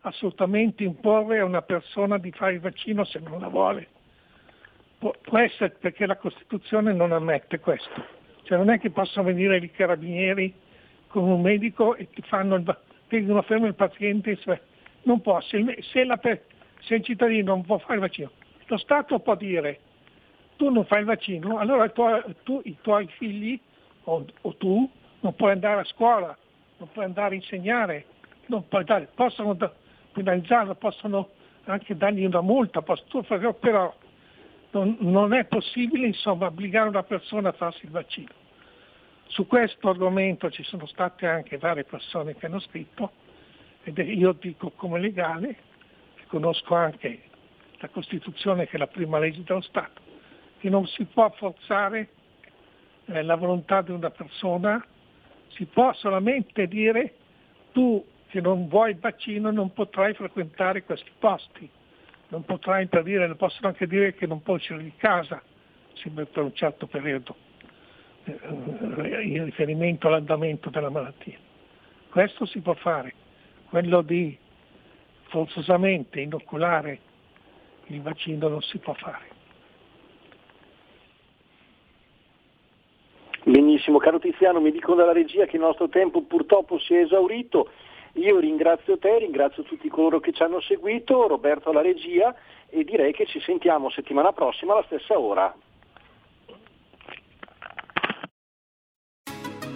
assolutamente imporre a una persona di fare il vaccino se non la vuole. Può essere perché la Costituzione non ammette questo. Cioè non è che possono venire i carabinieri con un medico e ti fanno tengono fermo il paziente, non può, se il cittadino non può fare il vaccino, lo Stato può dire tu non fai il vaccino, allora i tuoi figli o tu non puoi andare a scuola, non puoi andare a insegnare, non puoi dare, possono penalizzarlo, possono anche dargli una multa, però non è possibile, insomma, obbligare una persona a farsi il vaccino. Su questo argomento ci sono state anche varie persone che hanno scritto, ed io dico come legale, che conosco anche la Costituzione che è la prima legge dello Stato, che non si può forzare la volontà di una persona, si può solamente dire tu che non vuoi il vaccino non potrai frequentare questi posti, non potrai intervenire, possono anche dire che non puoi uscire di casa sempre per un certo periodo, in riferimento all'andamento della malattia. Questo si può fare, quello di forzosamente inoculare il vaccino non si può fare. Benissimo, caro Tiziano, mi dicono dalla regia che il nostro tempo purtroppo si è esaurito. Io ringrazio te, ringrazio tutti coloro che ci hanno seguito, Roberto alla regia, e direi che ci sentiamo settimana prossima alla stessa ora.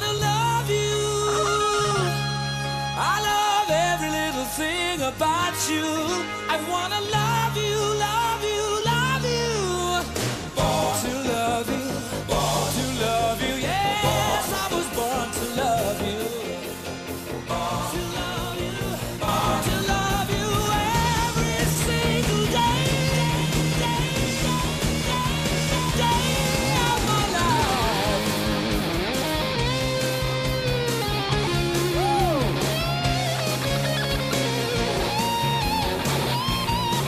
wanna love you. I love every little thing about you. I wanna love you, love you, love you. Born to love you, born to love you. Yes, I was born to love you. Born to love you, born to love you. Every single day, day, day, day, day of my life. An amazing feeling coming through. I was born to love you. With every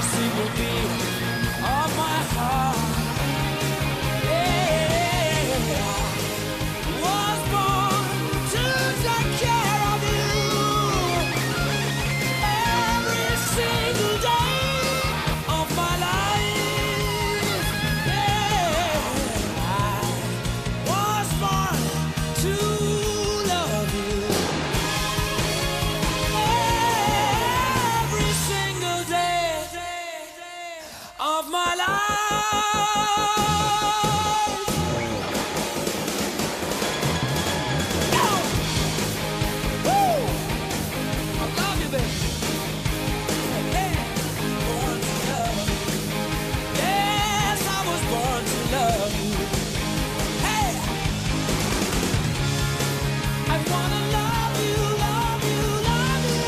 single beat of my heart, yeah. Was born to take care of you. Every single day of my life, yeah. I was born to love you. Every single day of my life. Woo! I love you, baby. Yeah. Born to love you. Yes, I was born to love you. Hey, I wanna love you, love you, love you.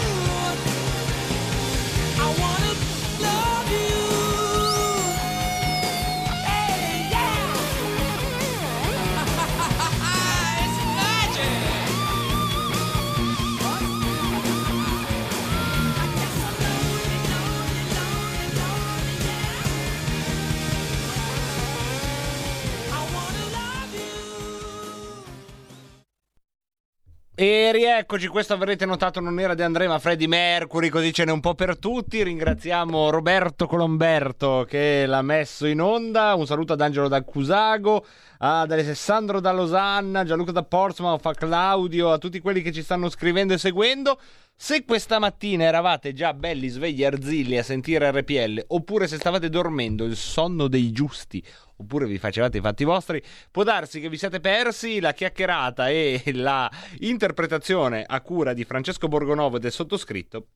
I wanna love you. Hey, yeah. It's magic. I wanna love you. E rieccoci, questo avrete notato non era De André ma Freddie Mercury, così ce n'è un po' per tutti. Ringraziamo Roberto Colomberto che l'ha messo in onda, un saluto ad Angelo da Cusago, ad Alessandro da Losanna, Gianluca da Portsmouth, a Claudio, a tutti quelli che ci stanno scrivendo e seguendo. Se questa mattina eravate già belli svegli arzilli a sentire RPL, oppure se stavate dormendo il sonno dei giusti, oppure vi facevate i fatti vostri, può darsi che vi siate persi la chiacchierata e la interpretazione a cura di Francesco Borgonovo e del sottoscritto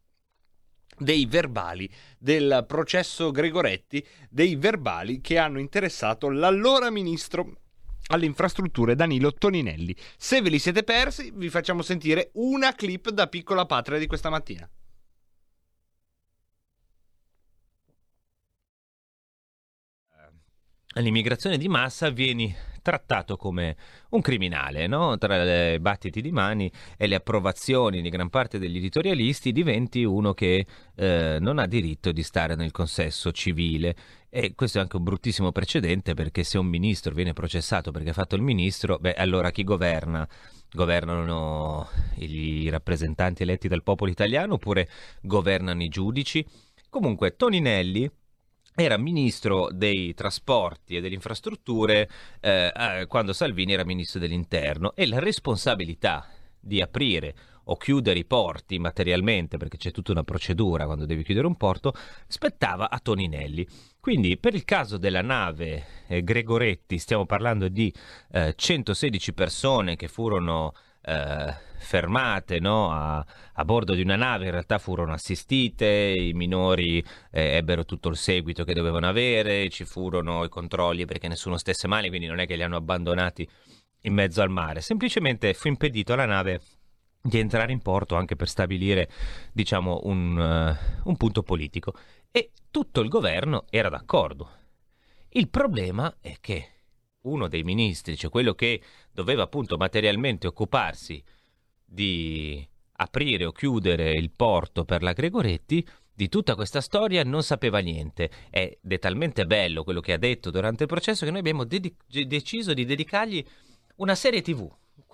dei verbali del processo Gregoretti, dei verbali che hanno interessato l'allora ministro alle infrastrutture Danilo Toninelli. Se ve li siete persi, vi facciamo sentire una clip da Piccola Patria di questa mattina. L'immigrazione di massa vieni trattato come un criminale, no? Tra le battiti di mani e le approvazioni di gran parte degli editorialisti diventi uno che non ha diritto di stare nel consesso civile. E questo è anche un bruttissimo precedente, perché se un ministro viene processato perché ha fatto il ministro, beh, allora chi governa? Governano i rappresentanti eletti dal popolo italiano oppure governano i giudici? Comunque Toninelli era ministro dei trasporti e delle infrastrutture quando Salvini era ministro dell'interno, e la responsabilità di aprire o chiudere i porti materialmente, perché c'è tutta una procedura quando devi chiudere un porto, spettava a Toninelli. Quindi per il caso della nave Gregoretti stiamo parlando di 116 persone che furono fermate, no? a bordo di una nave, in realtà furono assistite, i minori ebbero tutto il seguito che dovevano avere, ci furono i controlli perché nessuno stesse male, quindi non è che li hanno abbandonati in mezzo al mare, semplicemente fu impedito alla nave di entrare in porto anche per stabilire, diciamo, un punto politico, e tutto il governo era d'accordo. Il problema è che uno dei ministri, cioè quello che doveva appunto materialmente occuparsi di aprire o chiudere il porto per la Gregoretti, di tutta questa storia non sapeva niente, ed è talmente bello quello che ha detto durante il processo che noi abbiamo deciso di dedicargli una serie TV,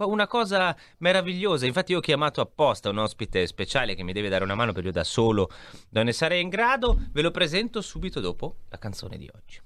una cosa meravigliosa. Infatti io ho chiamato apposta un ospite speciale che mi deve dare una mano, perché io da solo non ne sarei in grado. Ve lo presento subito dopo la canzone di oggi.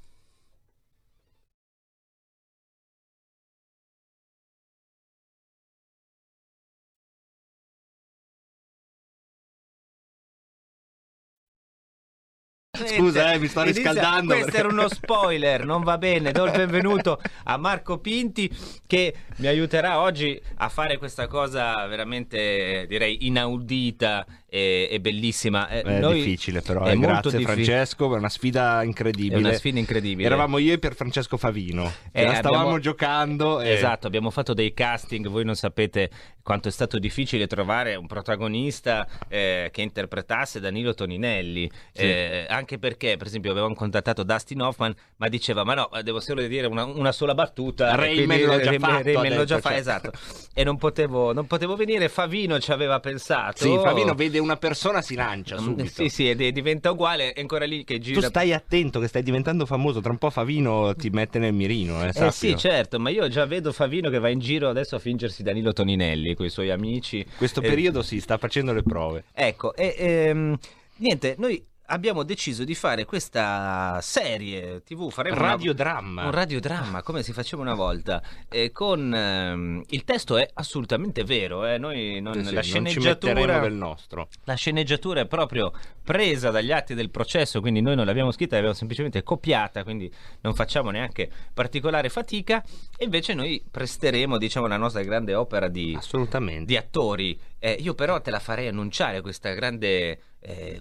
Scusa, mi sto riscaldando. Questo perché... era uno spoiler, non va bene. Do il benvenuto a Marco Pinti, che mi aiuterà oggi a fare questa cosa veramente, direi, inaudita e bellissima. È difficile, però. È molto grazie, Francesco, per una sfida incredibile. È una sfida incredibile. Eravamo io e per Francesco Favino. La stavamo giocando. Esatto, abbiamo fatto dei casting. Voi non sapete quanto è stato difficile trovare un protagonista che interpretasse Danilo Toninelli. Sì. Anche perché, per esempio, avevamo contattato Dustin Hoffman, ma diceva: ma no, devo solo dire una sola battuta. Rayman l'ho già fatto, esatto. E non potevo venire. Favino ci aveva pensato. Sì, Favino vede una persona, si lancia subito. Sì, e diventa uguale. È ancora lì che gira. Tu stai attento che stai diventando famoso. Tra un po' Favino ti mette nel mirino. Sì, certo, ma io già vedo Favino che va in giro adesso a fingersi Danilo Toninelli con i suoi amici. Questo periodo si sta facendo le prove. Ecco, niente, noi abbiamo deciso di fare questa serie TV, faremo un radiodramma come si faceva una volta, con il testo è assolutamente vero, noi non, sì, la sceneggiatura non ci metteremo del nostro. La sceneggiatura è proprio presa dagli atti del processo, quindi noi non l'abbiamo scritta, l'abbiamo semplicemente copiata, quindi non facciamo neanche particolare fatica, e invece noi presteremo, diciamo, la nostra grande opera di attori. Io però te la farei annunciare questa grande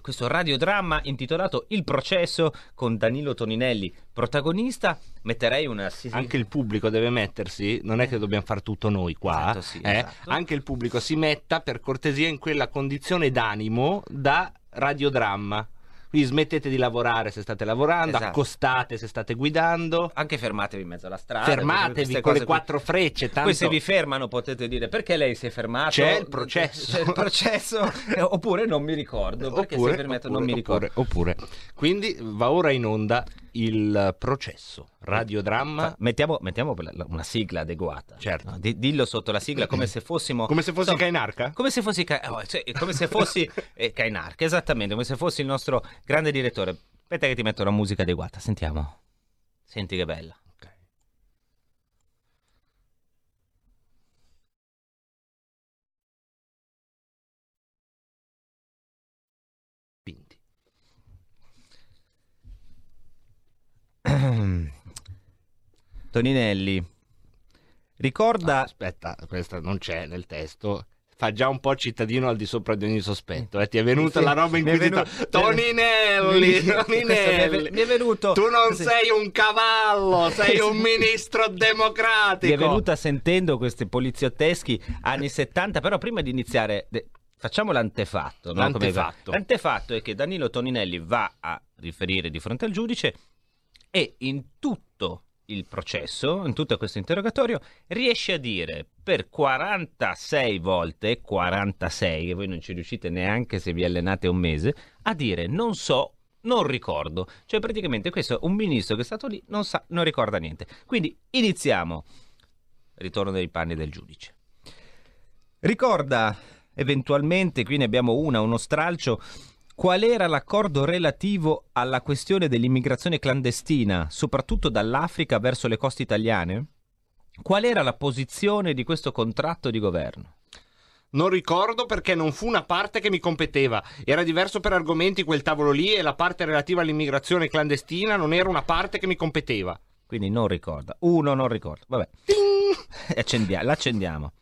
questo radiodramma intitolato Il processo, con Danilo Toninelli protagonista. Metterei una... Sì. Anche il pubblico deve mettersi, non è che dobbiamo far tutto noi qua. Esatto, sì, esatto. Anche il pubblico si metta, per cortesia, in quella condizione d'animo da radiodramma. Quindi smettete di lavorare se state lavorando, esatto. Accostate se state guidando. Anche fermatevi in mezzo alla strada. Fermatevi con le quattro frecce. Tanto... Poi se vi fermano potete dire: perché lei si è fermato? C'è il processo. C'è il processo. Oppure non mi ricordo. Perché oppure, si è fermato, non mi ricordo. Oppure. Quindi va ora in onda Il processo. Radiodramma. Mettiamo una sigla adeguata. Certo. No? Dillo sotto la sigla, come se fossimo... Come se fossi Cainarca? Come se fossi Cainarca, esattamente, come se fossi il nostro grande direttore. Aspetta che ti metto una musica adeguata, sentiamo. Senti che bella. Okay. Quindi. Toninelli ricorda... aspetta, questa non c'è nel testo. Fa già un po' cittadino al di sopra di ogni sospetto. Ti è venuta la roba in cui Toninelli, mi è venuto... Tu non sei un cavallo, sei un ministro democratico. Mi è venuta sentendo questi poliziotteschi anni 70. Però prima di iniziare facciamo l'antefatto. L'antefatto è che Danilo Toninelli va a riferire di fronte al giudice, e in tutto il processo, in tutto questo interrogatorio, riesce a dire per 46 volte, 46, e voi non ci riuscite neanche se vi allenate un mese, a dire non so, non ricordo. Cioè praticamente questo è un ministro che è stato lì, non sa, non ricorda niente. Quindi iniziamo. Ritorno nei panni del giudice. Ricorda eventualmente, qui ne abbiamo uno stralcio, qual era l'accordo relativo alla questione dell'immigrazione clandestina, soprattutto dall'Africa verso le coste italiane? Qual era la posizione di questo contratto di governo? Non ricordo, perché non fu una parte che mi competeva. Era diverso per argomenti quel tavolo lì, e la parte relativa all'immigrazione clandestina non era una parte che mi competeva. Quindi non ricorda. Non ricordo. Vabbè. L'accendiamo.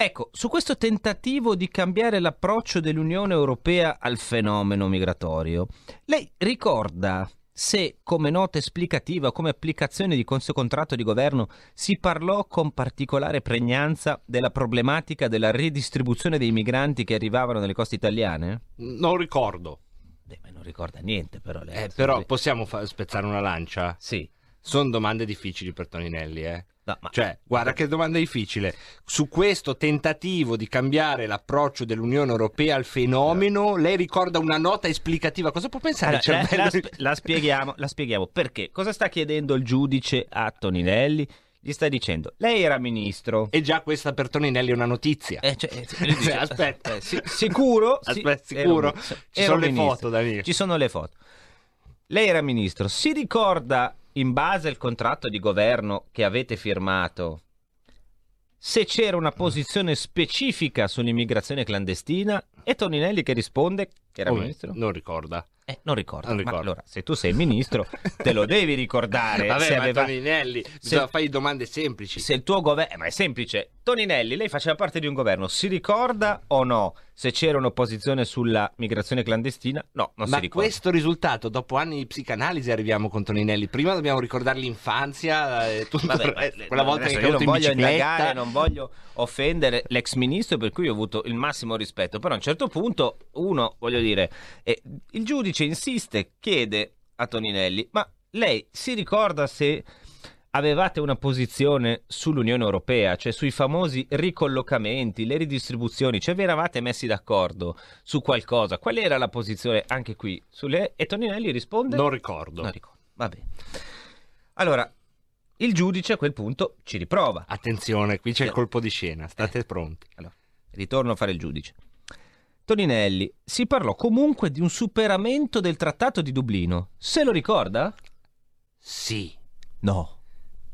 Ecco, su questo tentativo di cambiare l'approccio dell'Unione Europea al fenomeno migratorio, lei ricorda se, come nota esplicativa, come applicazione di questo contratto di governo, si parlò con particolare pregnanza della problematica della ridistribuzione dei migranti che arrivavano dalle coste italiane? Non ricordo. Beh, ma non ricorda niente, però. Lei però possiamo spezzare una lancia? Sì. Sono domande difficili per Toninelli, No, ma... Cioè, guarda che domanda difficile. Su questo tentativo di cambiare l'approccio dell'Unione Europea al fenomeno, lei ricorda una nota esplicativa? Cosa può pensare il cervello? La spieghiamo perché. Cosa sta chiedendo il giudice a Toninelli? gli sta dicendo lei era ministro, e già questa per Toninelli è una notizia, dice, aspetta, sicuro ci sono le foto, Danilo, ci sono le foto, lei era ministro, si ricorda in base al contratto di governo che avete firmato se c'era una posizione specifica sull'immigrazione clandestina? E Toninelli che risponde che era ministro, non ricorda. Ma allora se tu sei ministro te lo devi ricordare. Vabbè, se aveva... Toninelli, bisogna fare domande semplici. Se il tuo governo, ma è semplice, Toninelli, lei faceva parte di un governo, si ricorda o no se c'era un'opposizione sulla migrazione clandestina? No, non ma si ricorda. Ma questo risultato dopo anni di psicanalisi arriviamo con Toninelli, prima dobbiamo ricordare l'infanzia, tutto... Vabbè, quella volta che io non voglio indagare, non voglio offendere l'ex ministro, per cui ho avuto il massimo rispetto, però a un certo punto uno, voglio dire, il giudice insiste, chiede a Toninelli, ma lei si ricorda se avevate una posizione sull'Unione Europea, cioè sui famosi ricollocamenti, le ridistribuzioni, cioè vi eravate messi d'accordo su qualcosa? Qual era la posizione anche qui? E Toninelli risponde... Non ricordo. Va bene. Allora, il giudice a quel punto ci riprova. Attenzione, qui c'è il colpo di scena, state pronti. Allora, ritorno a fare il giudice. Toninelli, si parlò comunque di un superamento del Trattato di Dublino. Se lo ricorda? Sì. No.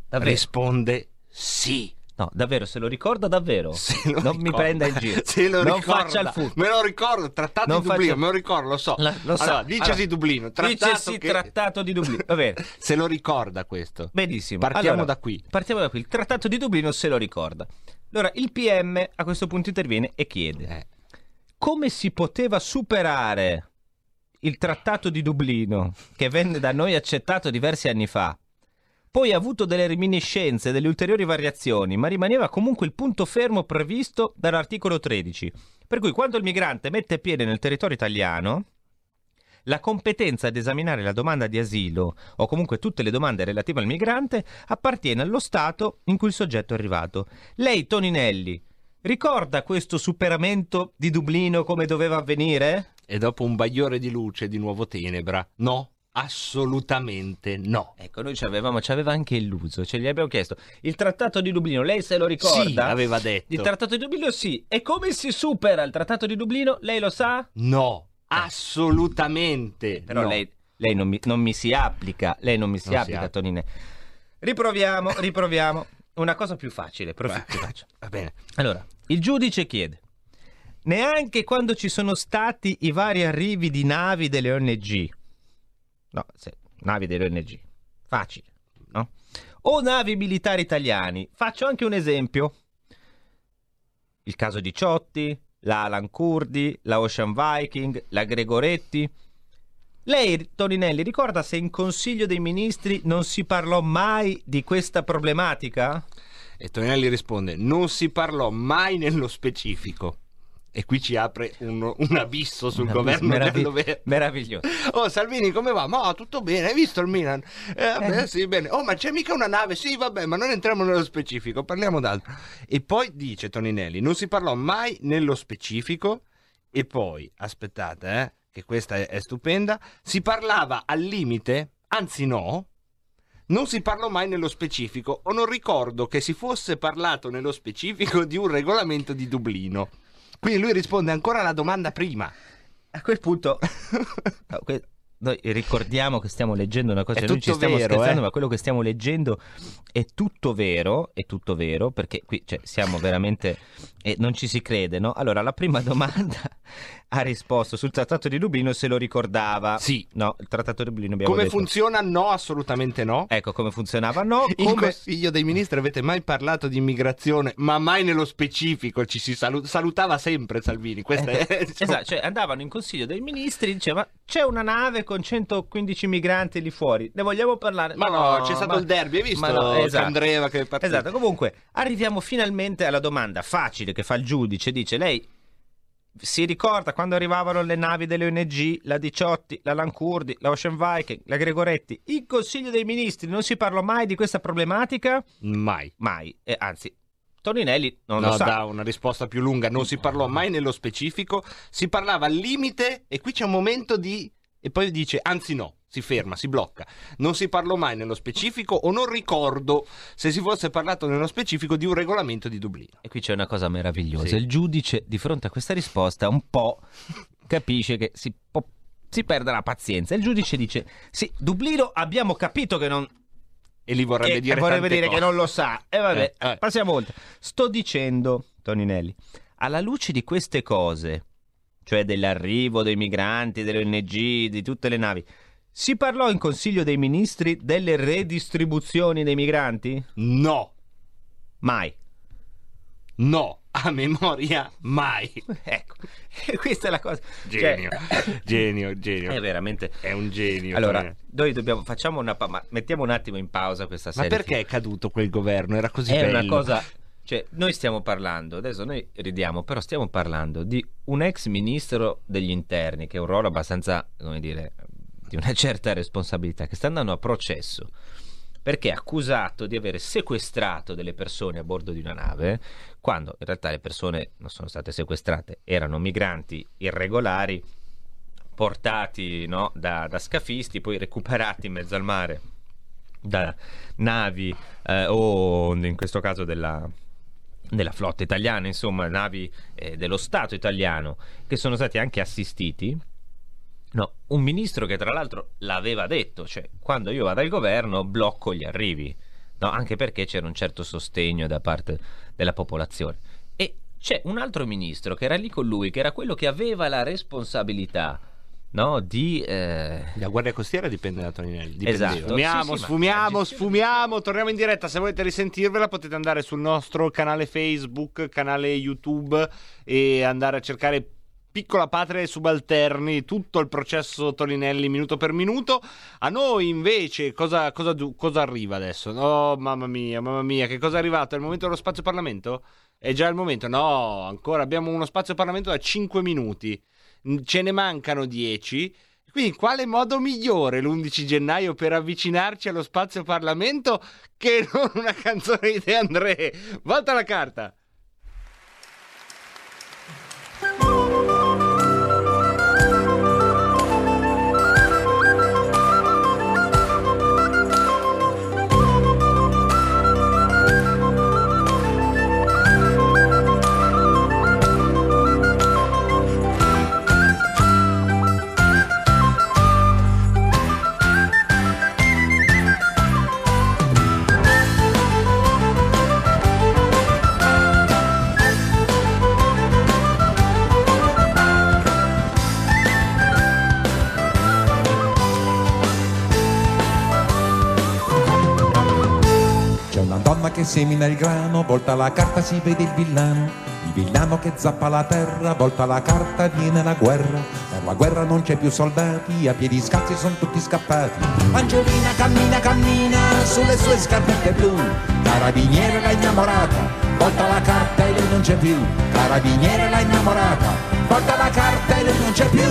Davvero? Risponde sì. No, davvero, se lo ricorda davvero. Non ricorda. Mi prenda in giro. Faccia il furto. Me lo ricordo, Trattato di Dublino, me lo ricordo, lo so. Allora, dicesi Dublino, Trattato di Dublino. Va bene. Se lo ricorda questo. Benissimo. Partiamo da qui. Il Trattato di Dublino se lo ricorda. Allora, il PM a questo punto interviene e chiede come si poteva superare il Trattato di Dublino che venne da noi accettato diversi anni fa. Poi ha avuto delle reminiscenze, delle ulteriori variazioni, ma rimaneva comunque il punto fermo previsto dall'articolo 13. Per cui quando il migrante mette piede nel territorio italiano, la competenza ad esaminare la domanda di asilo o comunque tutte le domande relative al migrante appartiene allo Stato in cui il soggetto è arrivato. Lei, Toninelli, ricorda questo superamento di Dublino come doveva avvenire? E dopo un bagliore di luce, di nuovo tenebra, no. Assolutamente no. Ecco, noi ci aveva anche illuso, gli abbiamo chiesto il Trattato di Dublino, lei se lo ricorda? Sì, aveva detto. Il Trattato di Dublino sì. E come si supera il Trattato di Dublino? Lei lo sa? No, assolutamente. Però no. lei non mi si applica, lei non si applica. Tonine. Riproviamo. Una cosa più facile, va bene. Allora, il giudice chiede: neanche quando ci sono stati i vari arrivi di navi delle ONG. No, navi delle ONG, facile, no? O navi militari italiani, faccio anche un esempio. Il caso Diciotti, la Alan Curdi, la Ocean Viking, la Gregoretti. Lei, Toninelli, ricorda se in Consiglio dei Ministri non si parlò mai di questa problematica? E Toninelli risponde, non si parlò mai nello specifico. E qui ci apre un abisso sul governo meraviglioso. Oh, Salvini, come va? Ma tutto bene, hai visto il Milan? Vabbè, sì, bene. Oh, ma c'è mica una nave? Sì, vabbè, ma non entriamo nello specifico, parliamo d'altro. E poi dice Toninelli, non si parlò mai nello specifico. E poi, aspettate, che questa è stupenda, si parlava al limite, anzi no, non si parlò mai nello specifico, o non ricordo che si fosse parlato nello specifico di un regolamento di Dublino. Quindi lui risponde ancora alla domanda prima. A quel punto noi ricordiamo che stiamo leggendo una cosa, noi ci stiamo scherzando, ma quello che stiamo leggendo è tutto vero, perché qui siamo veramente non ci si crede, no? Allora, la prima domanda ha risposto sul Trattato di Dublino se lo ricordava. Sì. No, il Trattato di Dublino abbiamo detto. Come funziona? No, assolutamente no. Ecco, come funzionava? No. In Consiglio dei Ministri avete mai parlato di immigrazione, ma mai nello specifico, ci si salutava sempre Salvini. Questa esatto, andavano in Consiglio dei Ministri, diceva c'è una nave con 115 migranti lì fuori, ne vogliamo parlare? Ma no, c'è stato il derby, hai visto? No, esatto. Andrea che partita. Esatto, comunque arriviamo finalmente alla domanda facile che fa il giudice, dice lei si ricorda quando arrivavano le navi delle ONG, la Diciotti, la Lancurdi, la Ocean Viking, la Gregoretti, in Consiglio dei Ministri non si parlò mai di questa problematica? Mai. Anzi, Toninelli non lo sa. Dà una risposta più lunga, non si parlò mai nello specifico, si parlava al limite, e qui c'è un momento di... E poi dice, anzi no, si ferma, si blocca. Non si parlò mai nello specifico, o non ricordo se si fosse parlato nello specifico di un regolamento di Dublino. E qui c'è una cosa meravigliosa, sì. Il giudice di fronte a questa risposta un po' capisce che si perde la pazienza. Il giudice dice sì, Dublino abbiamo capito che non... E lì vorrebbe dire che non lo sa. E vabbè, passiamo oltre. Sto dicendo, Toninelli, alla luce di queste cose, cioè dell'arrivo dei migranti, delle ONG, di tutte le navi, si parlò in Consiglio dei Ministri delle redistribuzioni dei migranti? No. Mai? No. A memoria mai. Ecco, questa è la cosa. Genio, cioè... genio. È veramente. È un genio. Allora, noi dobbiamo mettiamo un attimo in pausa questa serie. Ma perché è caduto quel governo? Era così bello. È una cosa. Cioè, noi stiamo parlando, adesso noi ridiamo, però stiamo parlando di un ex ministro degli interni che ha un ruolo abbastanza, come dire, di una certa responsabilità, che sta andando a processo perché è accusato di aver sequestrato delle persone a bordo di una nave, quando in realtà le persone non sono state sequestrate, erano migranti irregolari portati da scafisti, poi recuperati in mezzo al mare da navi o in questo caso della flotta italiana, insomma navi dello Stato italiano, che sono stati anche assistiti. No, un ministro che tra l'altro l'aveva detto, cioè quando io vado al governo blocco gli arrivi, no? Anche perché c'era un certo sostegno da parte della popolazione. E c'è un altro ministro che era lì con lui, che era quello che aveva la responsabilità, no? Di la guardia costiera dipende da Toninelli. Esatto. Sfumiamo, torniamo in diretta. Se volete risentirvela potete andare sul nostro canale Facebook, canale YouTube e andare a cercare Piccola Patria e Subalterni, tutto il processo Toninelli minuto per minuto. A noi invece cosa arriva adesso? Oh mamma mia, che cosa è arrivato? È il momento dello spazio Parlamento? È già il momento? No, ancora abbiamo uno spazio Parlamento da 5 minuti, ce ne mancano 10. Quindi in quale modo migliore l'11 gennaio per avvicinarci allo spazio Parlamento che non una canzone di De André? Volta la carta! Che semina il grano, volta la carta si vede il villano che zappa la terra, volta la carta viene la guerra, per la guerra non c'è più soldati, a piedi scalzi sono tutti scappati. Angiolina cammina sulle sue scarpette blu, carabiniere l'ha innamorata, volta la carta e lui non c'è più, carabiniere l'ha innamorata, volta la carta e lui non c'è più.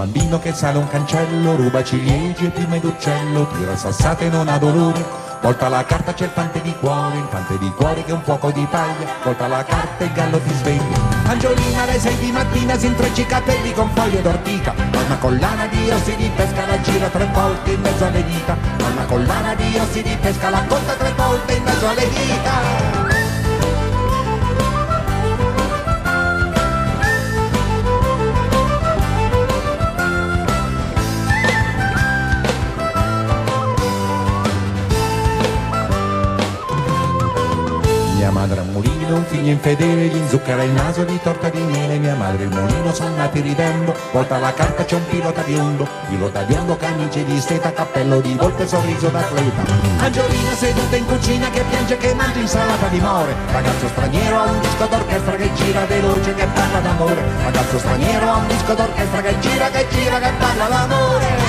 Bambino che sale un cancello, ruba ciliegie, piume d'uccello, tira sassate non ha dolore, volta la carta c'è il fante di cuore che è un fuoco di paglia, volta la carta e il gallo ti sveglia. Angiolina alle 6 di mattina si intreccia i capelli con foglio d'ortica, ha una collana di ossi di pesca, la gira 3 volte in mezzo alle dita, ha una collana di ossi di pesca, la conta 3 volte in mezzo alle dita. Mia madre un mulino, un figlio infedele, gli inzuccherà il naso di torta di mele, mia madre e il mulino sono nati ridendo, volta la carta c'è un pilota biondo, camice di seta, cappello di volpe, sorriso d'atleta. Angiolina seduta in cucina che piange, che mangia insalata di more, ragazzo straniero ha un disco d'orchestra che gira veloce, che parla d'amore, ragazzo straniero ha un disco d'orchestra che gira, che parla d'amore.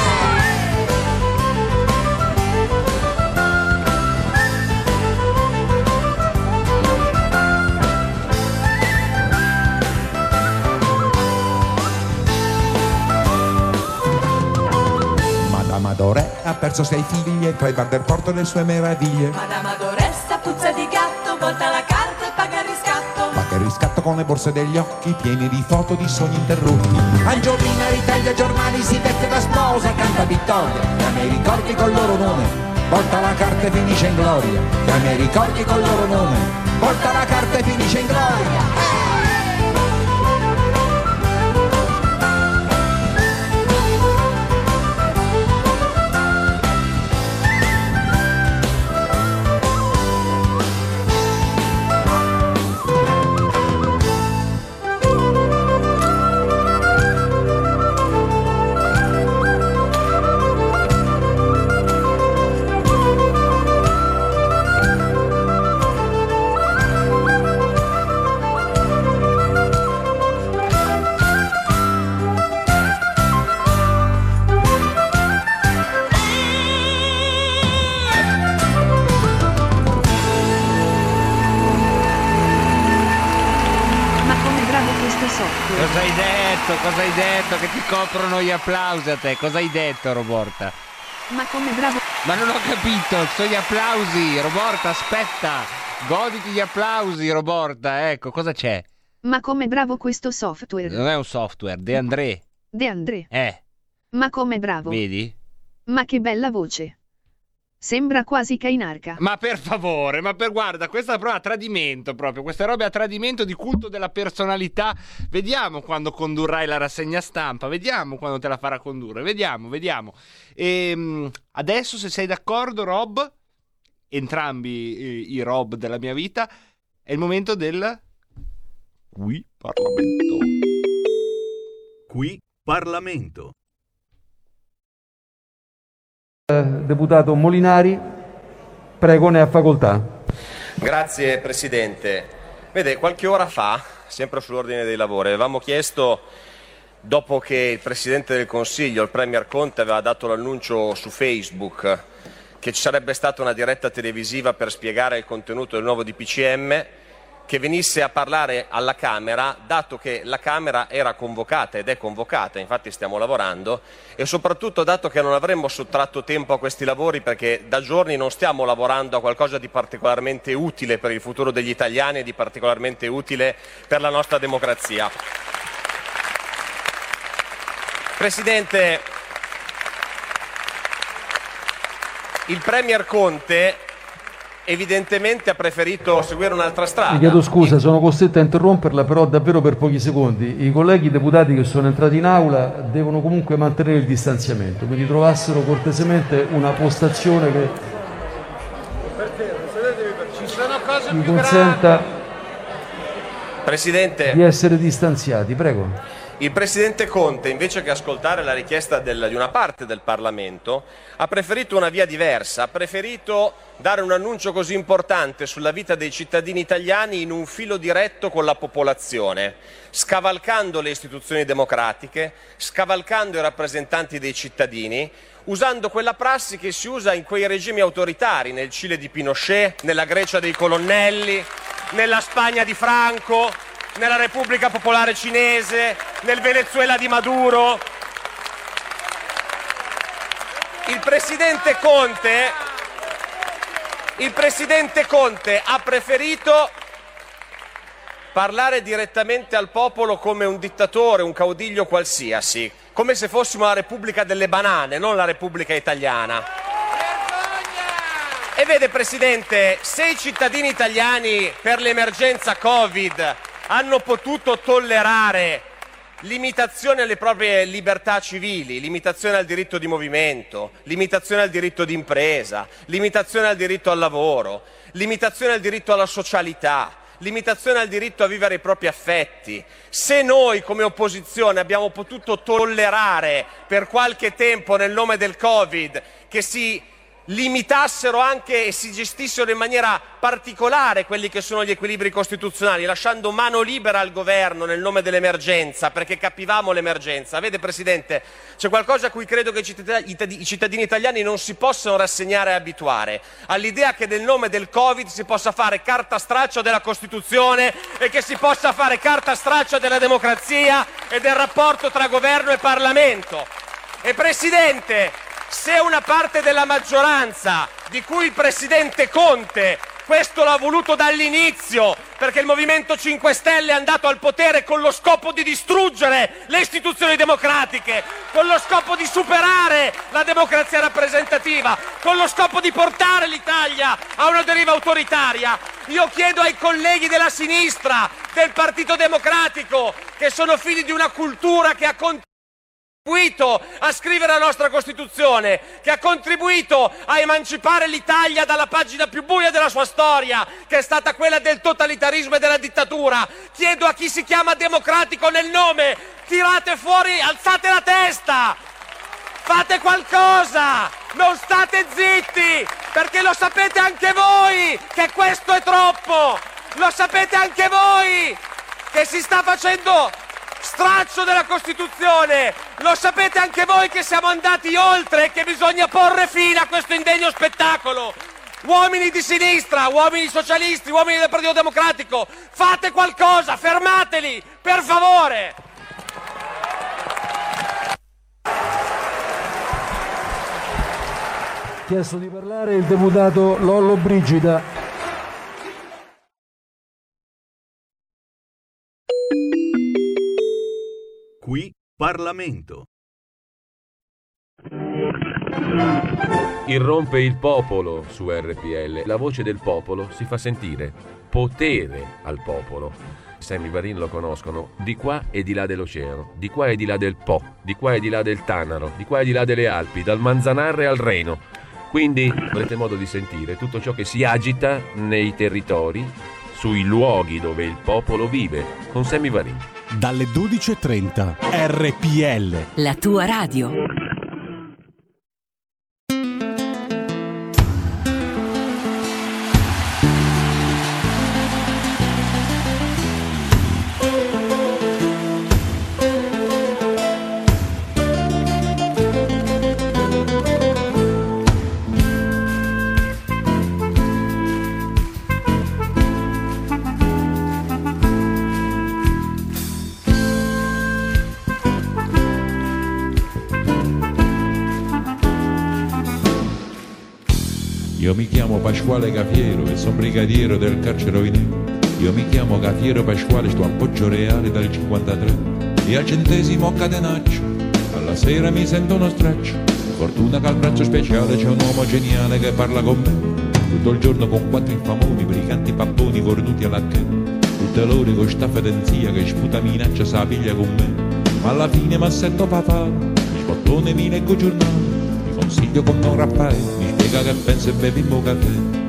ha perso 6 figlie tra il Vanderporto e le sue meraviglie. Madama Doressa puzza di gatto, volta la carta e paga il riscatto. Paga il riscatto con le borse degli occhi piene di foto di sogni interrotti. Angiolina ritaglia giornali, si veste da sposa, canta vittoria, da me ricordi col loro nome. Porta la carta e finisce in gloria, dai miei ricordi col loro nome. Porta la carta e finisce in gloria. Cosa hai detto? Che ti coprono gli applausi a te? Cosa hai detto, Roborta? Ma come bravo? Ma non ho capito, sono gli applausi, Roborta, aspetta, goditi gli applausi, Roborta, ecco, cosa c'è? Ma come bravo questo software? Non è un software, De André. De André? Ma come bravo? Vedi? Ma che bella voce. Sembra quasi Cainarca. Ma per favore, guarda, questa è proprio a tradimento, proprio queste robe a tradimento di culto della personalità. Vediamo quando condurrai la rassegna stampa, vediamo quando te la farà condurre, vediamo. E adesso, se sei d'accordo, Rob, entrambi i Rob della mia vita, è il momento del Qui Parlamento. Qui Parlamento. Deputato Molinari, prego, ne ha facoltà. Grazie Presidente. Vede, qualche ora fa, sempre sull'ordine dei lavori, avevamo chiesto, dopo che il Presidente del Consiglio, il Premier Conte, aveva dato l'annuncio su Facebook che ci sarebbe stata una diretta televisiva per spiegare il contenuto del nuovo DPCM, che venisse a parlare alla Camera, dato che la Camera era convocata ed è convocata, infatti stiamo lavorando, e soprattutto dato che non avremmo sottratto tempo a questi lavori, perché da giorni non stiamo lavorando a qualcosa di particolarmente utile per il futuro degli italiani e di particolarmente utile per la nostra democrazia. Presidente, il Premier Conte evidentemente ha preferito seguire un'altra strada. Mi chiedo scusa, sono costretto a interromperla, però davvero per pochi secondi. I colleghi deputati che sono entrati in aula devono comunque mantenere il distanziamento, quindi trovassero cortesemente una postazione che mi consenta Presidente di essere distanziati, prego. Il Presidente Conte, invece che ascoltare la richiesta di una parte del Parlamento, ha preferito una via diversa, ha preferito dare un annuncio così importante sulla vita dei cittadini italiani in un filo diretto con la popolazione, scavalcando le istituzioni democratiche, scavalcando i rappresentanti dei cittadini, usando quella prassi che si usa in quei regimi autoritari, nel Cile di Pinochet, nella Grecia dei colonnelli, nella Spagna di Franco, nella Repubblica Popolare Cinese, nel Venezuela di Maduro. Il Presidente Conte ha preferito parlare direttamente al popolo come un dittatore, un caudiglio qualsiasi, come se fossimo la Repubblica delle banane, non la Repubblica italiana. E vede, Presidente, se i cittadini italiani per l'emergenza Covid hanno potuto tollerare limitazioni alle proprie libertà civili, limitazione al diritto di movimento, limitazione al diritto di impresa, limitazione al diritto al lavoro, limitazione al diritto alla socialità, limitazione al diritto a vivere i propri affetti. Se noi come opposizione abbiamo potuto tollerare per qualche tempo, nel nome del Covid, che si limitassero anche e si gestissero in maniera particolare quelli che sono gli equilibri costituzionali, lasciando mano libera al governo nel nome dell'emergenza, perché capivamo l'emergenza. Vede, Presidente, c'è qualcosa a cui credo che i cittadini italiani non si possano rassegnare e abituare, all'idea che nel nome del Covid si possa fare carta straccia della Costituzione e che si possa fare carta straccia della democrazia e del rapporto tra governo e Parlamento. E Presidente, Se una parte della maggioranza, di cui il presidente Conte, questo l'ha voluto dall'inizio, perché il Movimento 5 Stelle è andato al potere con lo scopo di distruggere le istituzioni democratiche, con lo scopo di superare la democrazia rappresentativa, con lo scopo di portare l'Italia a una deriva autoritaria. Io chiedo ai colleghi della sinistra, del Partito Democratico, che sono figli di una cultura che ha contribuito a scrivere la nostra Costituzione, che ha contribuito a emancipare l'Italia dalla pagina più buia della sua storia, che è stata quella del totalitarismo e della dittatura. Chiedo a chi si chiama democratico nel nome: tirate fuori, alzate la testa, fate qualcosa, non state zitti, perché lo sapete anche voi che questo è troppo, lo sapete anche voi che si sta facendo straccio della Costituzione, lo sapete anche voi che siamo andati oltre e che bisogna porre fine a questo indegno spettacolo. Uomini di sinistra, uomini socialisti, uomini del Partito Democratico, fate qualcosa, fermateli, per favore! Chiesto di parlare il deputato Lollobrigida. Qui Parlamento. Irrompe il popolo su RPL. La voce del popolo si fa sentire. Potere al popolo. Sammy Varin lo conoscono di qua e di là dell'oceano, di qua e di là del Po, di qua e di là del Tanaro, di qua e di là delle Alpi, dal Manzanarre al Reno. Quindi avrete modo di sentire tutto ciò che si agita nei territori, sui luoghi dove il popolo vive, con Sammy Varin. Dalle 12.30 RPL, la tua radio. Io mi chiamo Pasquale Cafiero e sono brigadiero del carcere Vineo. Io mi chiamo Cafiero Pasquale, sto a Poggio Reale dal 1953. E al centesimo catenaccio, alla sera mi sento uno straccio. Fortuna che al braccio speciale c'è un uomo geniale che parla con me. Tutto il giorno con quattro infamoni, briganti papponi cornuti alla chena. Tutte l'ore con sta fedenzia che sputa minaccia sa piglia con me. Ma alla fine mi assetto papà, mi spottone mi leggo giornale. Consiglio con un rappai, mi dica che pensa e bevi un caffè.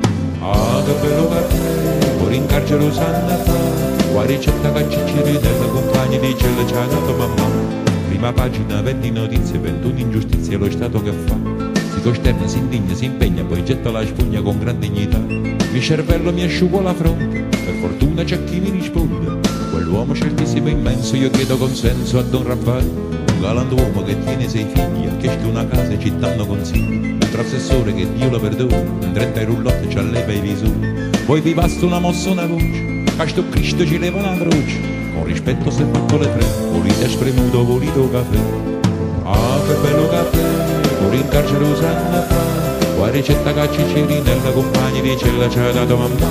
Ah, che bello caffè, pure in carcere usanna fa. Qua ricetta che ci ridella, compagni di cella c'ha dato mamma. Prima pagina, 20 notizie, 21 ingiustizie, lo Stato che fa. Si costerna, si indigna, si impegna, poi getta la spugna con gran dignità. Il cervello mi asciugo la fronte, per fortuna c'è chi mi risponde. Quell'uomo certissimo immenso, io chiedo consenso a Don Rappai. Galante uomo che tiene sei figli, ha chiesto una casa e ci danno consigli. Un assessore che Dio lo perdoni, in trenta ai rullotti ci alleva i visori. Poi vi basta una mossa, una voce, a sto Cristo ci leva una croce. Con rispetto se fatto le tre, volete spremuto, volito caffè. Ah, che bello caffè, pure in carcere usanna fa. Qua ricetta cacci cirinella, compagni di cella ci ha dato mamma.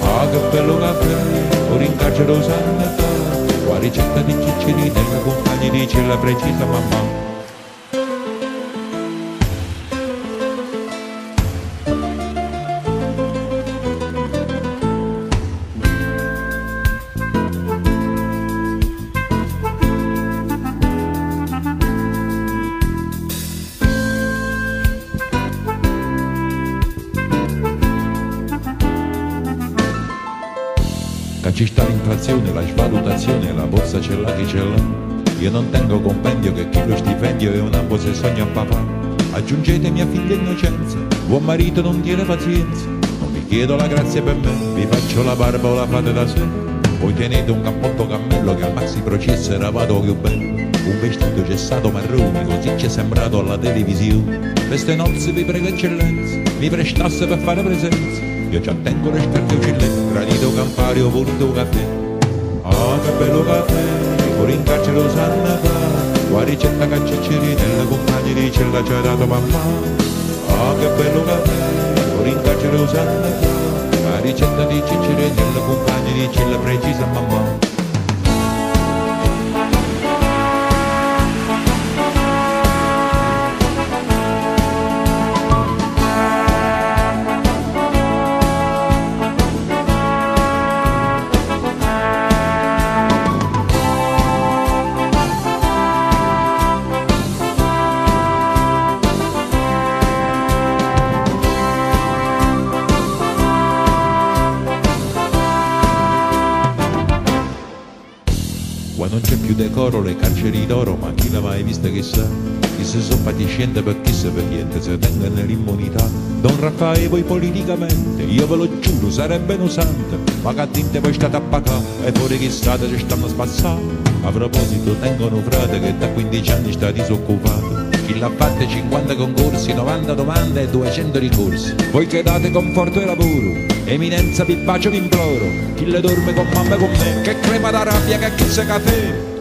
Ah, che bello caffè, pure in carcere usanna fa. La ricetta di Ciccirinella, compagni di cella precisa mamma. Ci sta l'inflazione, la svalutazione, la borsa ce l'ha chi ce l'ha. Io non tengo compendio che chi lo stipendio è un ambo se sogna a papà. Aggiungete mia figlia innocenza, buon marito non tiene pazienza. Non vi chiedo la grazia per me, vi faccio la barba o la fate da sé. Voi tenete un cappotto cammello che al maxi processo era vado più bello. Un vestito gessato marrone, così ci è sembrato alla televisione. Queste nozze vi prego eccellenza, mi prestasse per fare presenza. Io ci attengo le scarpe uccille, granito campario, volito caffè. Ah, che bello caffè, pure in carcere usanna fa. Guaricetta cacciciri nella compagna di cella ci ha dato mamma. Oh che bello caffè, con rincaccere usando. Guaricetta di cicciri nella compagna di cella precisa mamma. Decoro le carceri d'oro, ma chi l'ha mai vista chissà, chi se sono paticiente per chi se per niente se tengono l'immunità. Don Raffaele voi politicamente, io ve lo giuro, sarebbe inosante, ma che dinte voi state a pacà e fuori che state ci stanno a spassare. A proposito tengono frate che da 15 anni sta disoccupato, chi l'ha fatto 50 concorsi, 90 domande e 200 ricorsi. Voi che date conforto e lavoro, eminenza vi bacio vi imploro, chi le dorme con mamma e con me, che crema da rabbia che chi se caffè.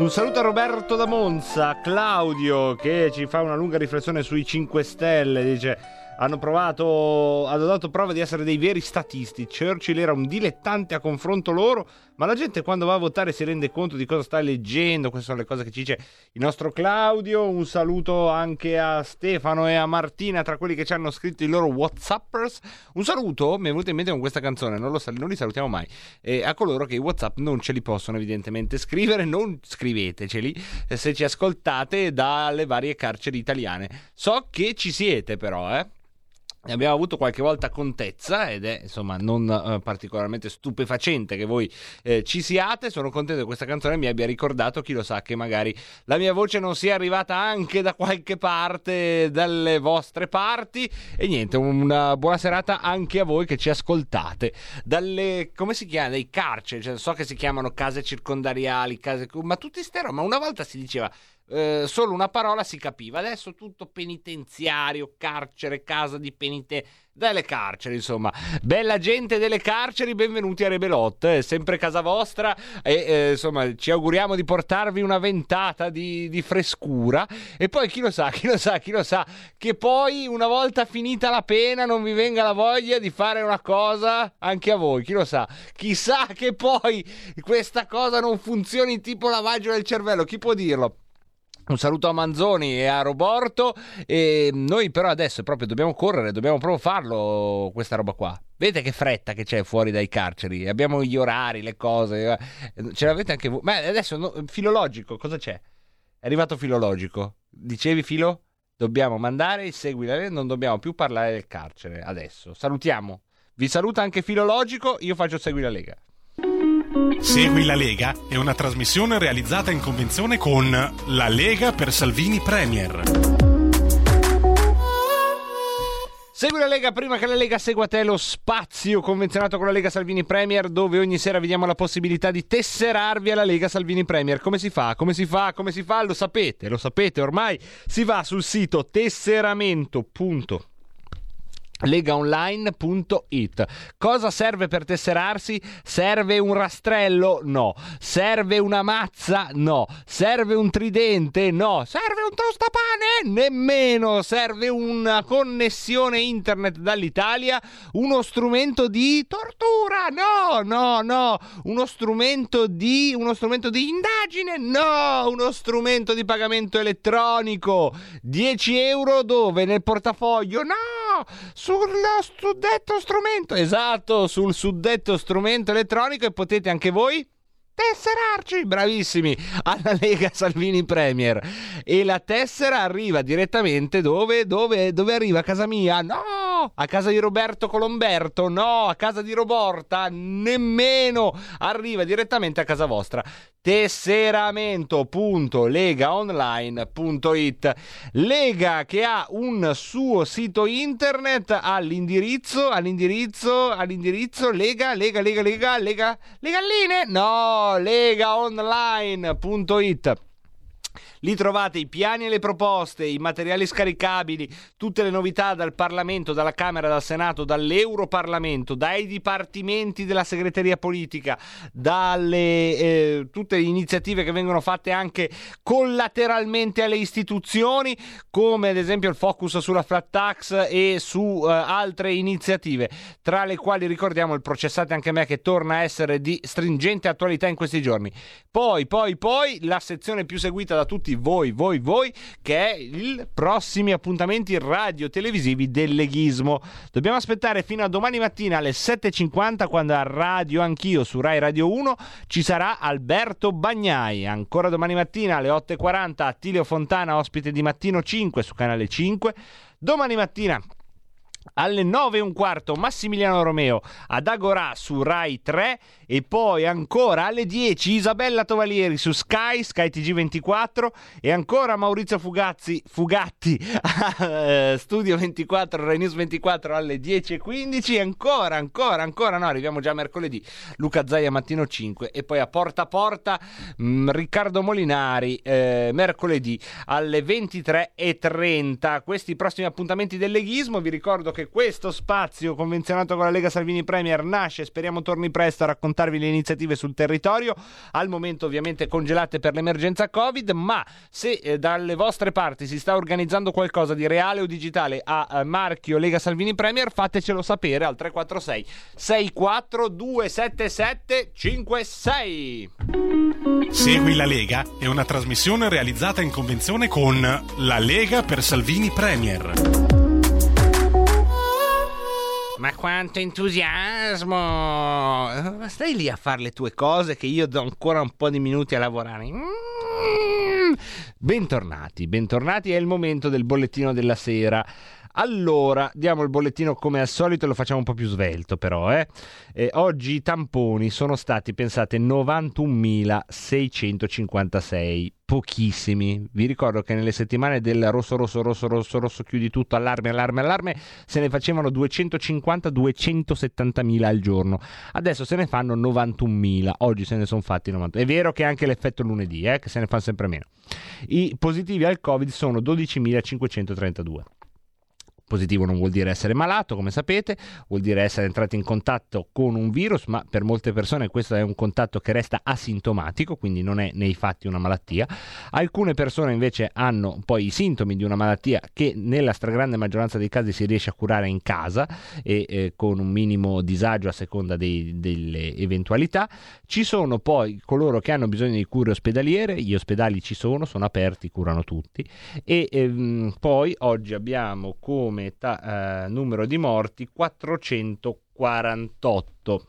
Un saluto a Roberto da Monza, Claudio che ci fa una lunga riflessione sui 5 Stelle, dice hanno dato prova di essere dei veri statisti, Churchill era un dilettante a confronto loro, ma la gente quando va a votare si rende conto di cosa sta leggendo, queste sono le cose che ci dice il nostro Claudio. Un saluto anche a Stefano e a Martina tra quelli che ci hanno scritto i loro Whatsappers, un saluto, mi è venuto in mente con questa canzone, non li salutiamo mai, a coloro che i Whatsapp non ce li possono evidentemente scrivere, non scrivere. Scriveteceli se ci ascoltate dalle varie carceri italiane. So che ci siete però, abbiamo avuto qualche volta contezza ed è insomma non particolarmente stupefacente che voi ci siate. Sono contento che questa canzone mi abbia ricordato, chi lo sa, che magari la mia voce non sia arrivata anche da qualche parte dalle vostre parti. E niente, una buona serata anche a voi che ci ascoltate dalle, come si chiama, dei carceri, cioè, so che si chiamano case circondariali, case, ma tutti stero, ma una volta si diceva solo una parola si capiva, adesso tutto penitenziario, carcere, casa di penitenziario, delle carceri insomma. Bella gente delle carceri, benvenuti a Rebelot, è sempre casa vostra e insomma ci auguriamo di portarvi una ventata di frescura e poi chi lo sa che poi una volta finita la pena non vi venga la voglia di fare una cosa anche a voi, chissà che poi questa cosa non funzioni tipo lavaggio del cervello, chi può dirlo. Un saluto a Manzoni e a Roborto, e noi però adesso proprio dobbiamo correre, dobbiamo proprio farlo questa roba qua. Vedete che fretta che c'è fuori dai carceri, abbiamo gli orari, le cose, ce l'avete anche voi. Ma adesso no, filologico, cosa c'è? È arrivato filologico, dicevi Filo? Dobbiamo mandare il seguito, non dobbiamo più parlare del carcere adesso. Salutiamo, vi saluta anche filologico, io faccio Segui la Lega. Segui la Lega è una trasmissione realizzata in convenzione con La Lega per Salvini Premier. Segui la Lega prima che la Lega segua te, lo spazio convenzionato con la Lega Salvini Premier, dove ogni sera vi diamo la possibilità di tesserarvi alla Lega Salvini Premier. Come si fa? Lo sapete ormai. Si va sul sito tesseramento.com legaonline.it. Cosa serve per tesserarsi? Serve un rastrello? No. Serve una mazza? No. Serve un tridente? No. Serve un tostapane? Nemmeno. Serve una connessione internet dall'Italia? Uno strumento di tortura? No. Uno strumento di indagine? No. Uno strumento di pagamento elettronico? 10 euro dove? Nel portafoglio? No. Sul suddetto strumento elettronico, e potete anche voi tesserarci, bravissimi, alla Lega Salvini Premier, e la tessera arriva direttamente dove arriva a casa mia, no! No! A casa di Roberto Colomberto? No! A casa di Roborta? Nemmeno! Arriva direttamente a casa vostra. tesseramento.legaonline.it. Lega che ha un suo sito internet all'indirizzo legaonline.it. Lì trovate i piani e le proposte, i materiali scaricabili, tutte le novità dal Parlamento, dalla Camera, dal Senato, dall'Europarlamento, dai dipartimenti della segreteria politica, dalle tutte le iniziative che vengono fatte anche collateralmente alle istituzioni, come ad esempio il focus sulla flat tax e su altre iniziative, tra le quali ricordiamo il processate anche me, che torna a essere di stringente attualità in questi giorni. Poi la sezione più seguita da tutti voi, che è il prossimi appuntamenti radio-televisivi del leghismo. Dobbiamo aspettare fino a domani mattina alle 7:50, quando a Radio Anch'io su Rai Radio 1 ci sarà Alberto Bagnai. Ancora domani mattina alle 8:40 Attilio Fontana, ospite di Mattino 5 su Canale 5. Domani mattina alle 9:15 Massimiliano Romeo ad Agorà su Rai 3, e poi ancora alle 10 Isabella Tovaglieri su Sky TG24, e ancora Maurizio Fugatti Studio 24, Rai News 24 alle 10:15. Ancora no, arriviamo già a mercoledì, Luca Zaia Mattino 5, e poi a Porta a Porta Riccardo Molinari mercoledì alle 23:30. Questi prossimi appuntamenti del leghismo. Vi ricordo che questo spazio convenzionato con la Lega Salvini Premier nasce, speriamo torni presto, a raccontarvi le iniziative sul territorio, al momento ovviamente congelate per l'emergenza Covid, ma se dalle vostre parti si sta organizzando qualcosa di reale o digitale a marchio Lega Salvini Premier, fatecelo sapere al 346 64277 56. Segui la Lega è una trasmissione realizzata in convenzione con la Lega per Salvini Premier. Ma quanto entusiasmo! Ma stai lì a fare le tue cose, che io do ancora un po' di minuti a lavorare. Bentornati, è il momento del bollettino della sera. Allora, diamo il bollettino come al solito, lo facciamo un po' più svelto però, Oggi i tamponi sono stati, pensate, 91.656, pochissimi. Vi ricordo che nelle settimane del rosso, chiudi tutto, allarme, se ne facevano 250-270.000 al giorno. Adesso se ne fanno 91.000, oggi se ne sono fatti 90. È vero che anche l'effetto lunedì, che se ne fa sempre meno. I positivi al Covid sono 12.532. Positivo non vuol dire essere malato, come sapete, vuol dire essere entrati in contatto con un virus, ma per molte persone questo è un contatto che resta asintomatico, quindi non è nei fatti una malattia. Alcune persone invece hanno poi i sintomi di una malattia che nella stragrande maggioranza dei casi si riesce a curare in casa e con un minimo disagio a seconda delle eventualità. Ci sono poi coloro che hanno bisogno di cure ospedaliere, gli ospedali ci sono aperti, curano tutti, e poi oggi abbiamo come numero di morti 448,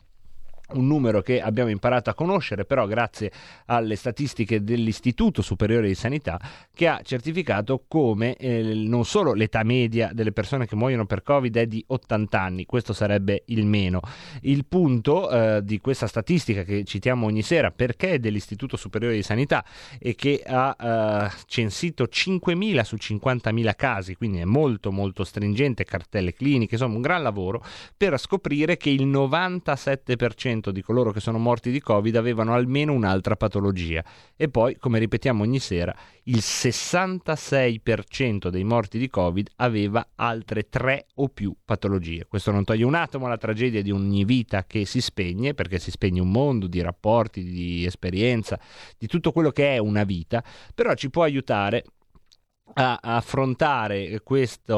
un numero che abbiamo imparato a conoscere però grazie alle statistiche dell'Istituto Superiore di Sanità, che ha certificato come non solo l'età media delle persone che muoiono per Covid è di 80 anni, questo sarebbe il meno. Il punto di questa statistica che citiamo ogni sera, perché è dell'Istituto Superiore di Sanità e che ha censito 5.000 su 50.000 casi, quindi è molto molto stringente, cartelle cliniche, insomma un gran lavoro per scoprire che il 97% di coloro che sono morti di Covid avevano almeno un'altra patologia, e poi, come ripetiamo ogni sera, il 66% dei morti di Covid aveva altre 3 o più patologie. Questo non toglie un atomo alla tragedia di ogni vita che si spegne, perché si spegne un mondo di rapporti, di esperienza, di tutto quello che è una vita, però ci può aiutare a affrontare questa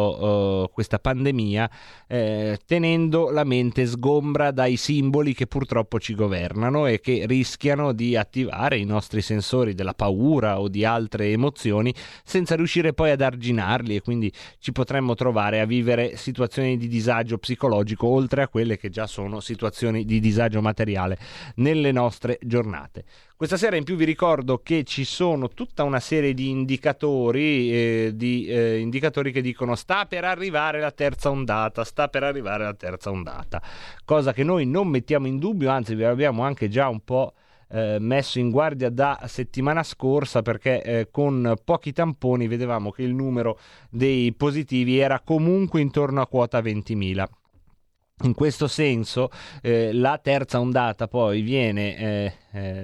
pandemia tenendo la mente sgombra dai simboli che purtroppo ci governano e che rischiano di attivare i nostri sensori della paura o di altre emozioni senza riuscire poi ad arginarli, e quindi ci potremmo trovare a vivere situazioni di disagio psicologico oltre a quelle che già sono situazioni di disagio materiale nelle nostre giornate. Questa sera in più vi ricordo che ci sono tutta una serie di indicatori che dicono sta per arrivare la terza ondata, cosa che noi non mettiamo in dubbio, anzi vi abbiamo anche già un po' messo in guardia da settimana scorsa, perché con pochi tamponi vedevamo che il numero dei positivi era comunque intorno a quota 20.000. In questo senso la terza ondata poi viene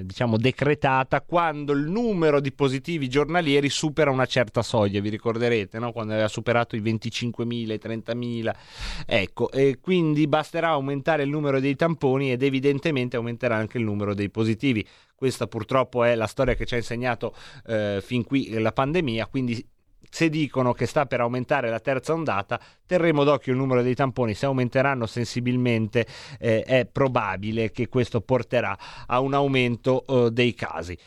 decretata quando il numero di positivi giornalieri supera una certa soglia, vi ricorderete, no? Quando aveva superato i 25.000, i 30.000, ecco, e quindi basterà aumentare il numero dei tamponi ed evidentemente aumenterà anche il numero dei positivi. Questa purtroppo è la storia che ci ha insegnato fin qui la pandemia, quindi se dicono che sta per aumentare la terza ondata, terremo d'occhio il numero dei tamponi. Se aumenteranno sensibilmente è probabile che questo porterà a un aumento dei casi.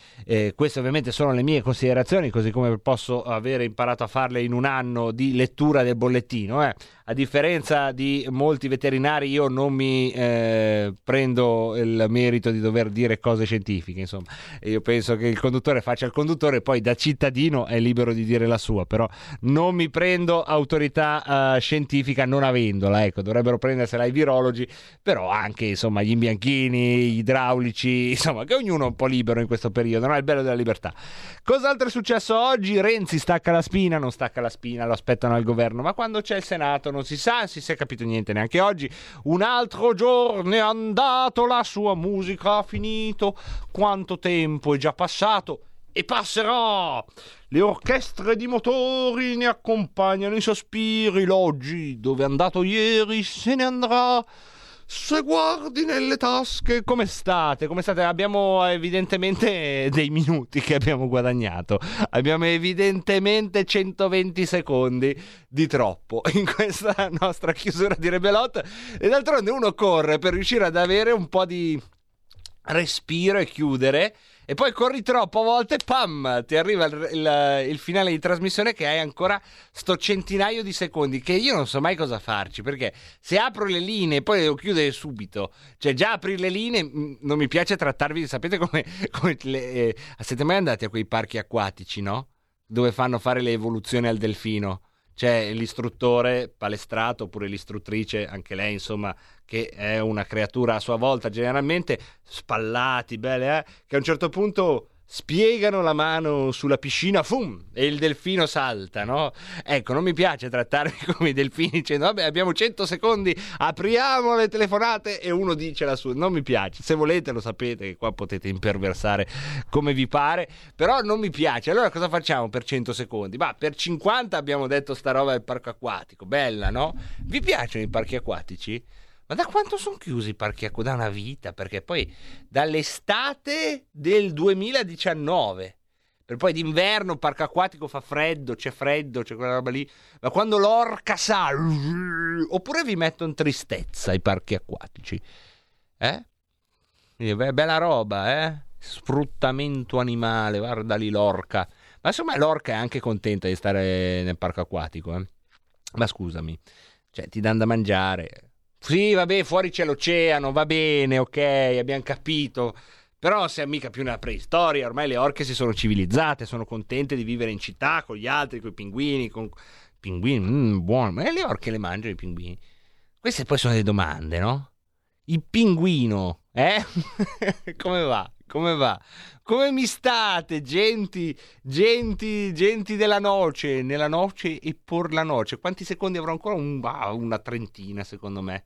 Queste ovviamente sono le mie considerazioni, così come posso avere imparato a farle in un anno di lettura del bollettino. A differenza di molti veterinari io non mi prendo il merito di dover dire cose scientifiche, insomma. Io penso che il conduttore faccia il conduttore, poi da cittadino è libero di dire la sua, però non mi prendo autorità scientifica non avendola, ecco, dovrebbero prendersela i virologi, però anche insomma gli imbianchini, gli idraulici, insomma, che ognuno è un po' libero in questo periodo, no? È il bello della libertà. Cos'altro è successo oggi? Renzi stacca la spina, non stacca la spina, lo aspettano al governo, ma quando c'è il Senato non si sa, non si è capito niente neanche oggi. Un altro giorno è andato, la sua musica ha finito, quanto tempo è già passato e passerà. Le orchestre di motori ne accompagnano i sospiri, l'oggi, dove è andato ieri, se ne andrà. Se guardi nelle tasche, come state? Abbiamo evidentemente dei minuti che abbiamo guadagnato, abbiamo evidentemente 120 secondi di troppo in questa nostra chiusura di Rebelot, e d'altronde uno corre per riuscire ad avere un po' di respiro e chiudere, e poi corri troppo a volte, pam, ti arriva il finale di trasmissione che hai ancora sto centinaio di secondi, che io non so mai cosa farci, perché se apro le linee poi devo chiudere subito, cioè già aprire le linee non mi piace trattarvi, sapete come siete mai andati a quei parchi acquatici, no? Dove fanno fare le evoluzioni al delfino? C'è l'istruttore palestrato oppure l'istruttrice, anche lei insomma, che è una creatura a sua volta, generalmente spallati, belle, che a un certo punto spiegano la mano sulla piscina, fum, e il delfino salta, no? Ecco, non mi piace trattarmi come i delfini dicendo vabbè abbiamo 100 secondi, apriamo le telefonate e uno dice la sua, non mi piace. Se volete lo sapete che qua potete imperversare come vi pare, però non mi piace. Allora cosa facciamo per 100 secondi? Ma per 50 abbiamo detto sta roba del parco acquatico, bella, no? Vi piacciono i parchi acquatici? Ma da quanto sono chiusi i parchi acquatici? Da una vita, perché poi dall'estate del 2019, per poi d'inverno il parco acquatico fa freddo, c'è quella roba lì, ma quando l'orca sa, oppure vi mettono tristezza i parchi acquatici, Bella roba, sfruttamento animale, guarda lì l'orca, ma insomma l'orca è anche contenta di stare nel parco acquatico, Ma scusami, cioè ti danno da mangiare. Sì, vabbè, fuori c'è l'oceano, va bene, ok, abbiamo capito. Però se è mica più nella preistoria, ormai le orche si sono civilizzate, sono contente di vivere in città con gli altri, con i pinguini, buono. Ma le orche le mangiano i pinguini? Queste poi sono le domande, no? Il pinguino, Come va? Come mi state, genti della noce, nella noce e por la noce? Quanti secondi avrò ancora? Una trentina, secondo me.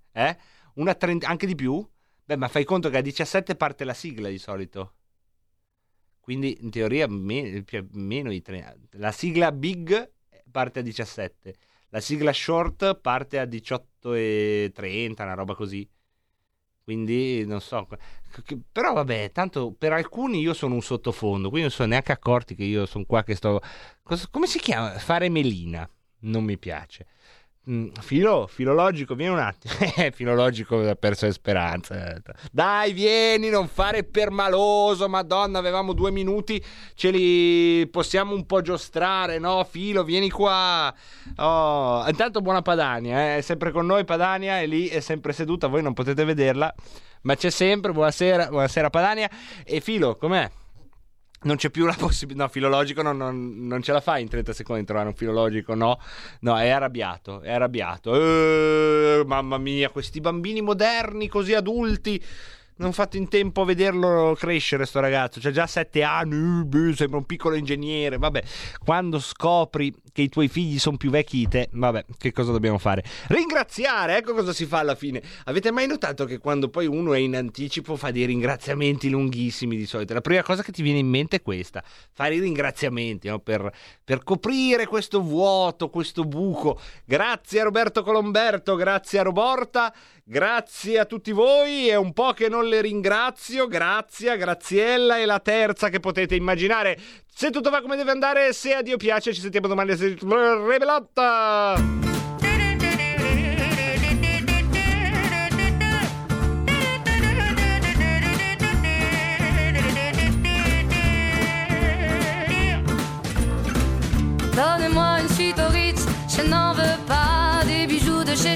Una trentina, anche di più? Beh, ma fai conto che a 17 parte la sigla di solito. Quindi, in teoria, meno di 3. La sigla big parte a 17. La sigla short parte a 18:30, una roba così. Quindi non so, però vabbè, tanto per alcuni io sono un sottofondo, quindi non sono neanche accorti che io sono qua che sto, come si chiama? Fare melina, non mi piace. Filologico, vieni un attimo. Filologico ha perso le speranze. Dai, vieni, non fare permaloso, madonna, avevamo 2 minuti, ce li possiamo un po' giostrare, no? Filo, vieni qua. Oh, intanto buona Padania, è sempre con noi Padania, è lì, è sempre seduta, voi non potete vederla, ma c'è sempre. Buonasera Padania. E Filo, com'è? non c'è più la possibilità. No, filologico non ce la fai in 30 secondi trovare un filologico, no, è arrabbiato. Mamma mia, questi bambini moderni così adulti, non fate in tempo a vederlo crescere sto ragazzo, c'ha già 7 anni, sembra un piccolo ingegnere. Vabbè, quando scopri che i tuoi figli sono più vecchi di te, vabbè, che cosa dobbiamo fare? Ringraziare, ecco cosa si fa alla fine. Avete mai notato che quando poi uno è in anticipo fa dei ringraziamenti lunghissimi di solito? La prima cosa che ti viene in mente è questa, fare i ringraziamenti, no? per coprire questo vuoto, questo buco. Grazie a Roberto Colomberto, grazie a Roborta, grazie a tutti voi, è un po' che non le ringrazio. Grazia, Graziella e la terza che potete immaginare. Se tutto va come deve andare, se a Dio piace, ci sentiamo domani a Rebelotta. Donnez-moi une suite au Ritz, je n'en veux pas. Des bijoux de chez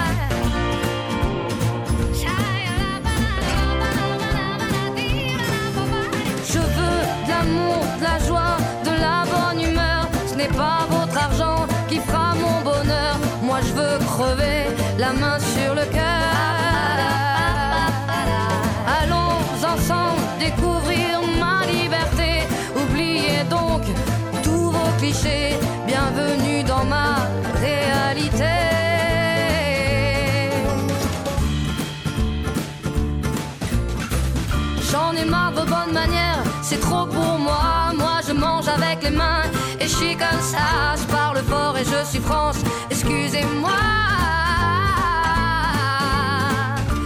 De la joie, de la bonne humeur, ce n'est pas votre argent qui fera mon bonheur. Moi je veux crever la main sur le cœur. Allons ensemble découvrir ma liberté. Oubliez donc tous vos clichés. Bienvenue dans ma réalité. J'en ai marre de vos bonnes manières, c'est trop pour moi. Moi je mange avec les mains et je suis comme ça. Je parle fort et je suis franche, excusez-moi.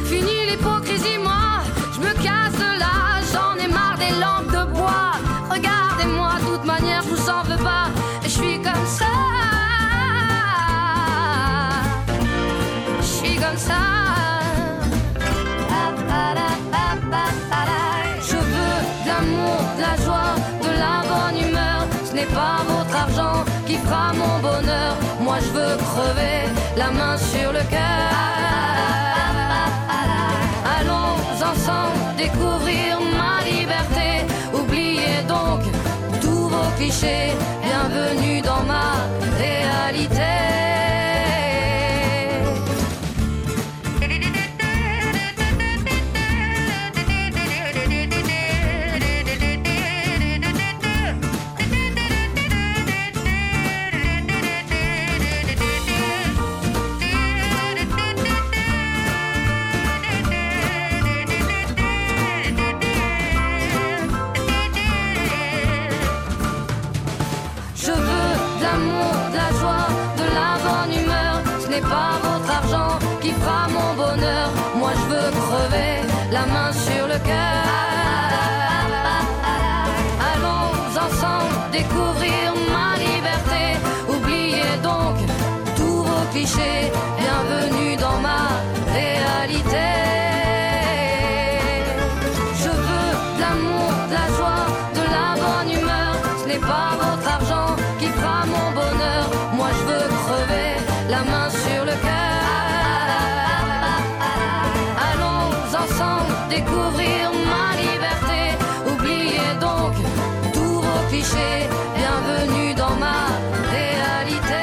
Fini l'hypocrisie, moi je me casse de là. J'en ai marre des lampes de bois. Regardez-moi, de toute manière je vous en veux pas. Et je suis comme ça. Je suis comme ça. Pas votre argent qui fera mon bonheur. Moi je veux crever la main sur le cœur. Allons ensemble découvrir ma liberté. Oubliez donc tous vos clichés. Bienvenue dans ma réalité. La main sur le cœur. Allons ensemble découvrir ma liberté. Oubliez donc tous vos clichés. Bienvenue dans ma réalité. Je veux de l'amour, de la joie, de la bonne humeur. Ce n'est pas votre argent qui fera mon bonheur. Moi je veux crever la main sur le cœur. Découvrir ma liberté. Oubliez donc tous vos clichés. Bienvenue dans ma réalité.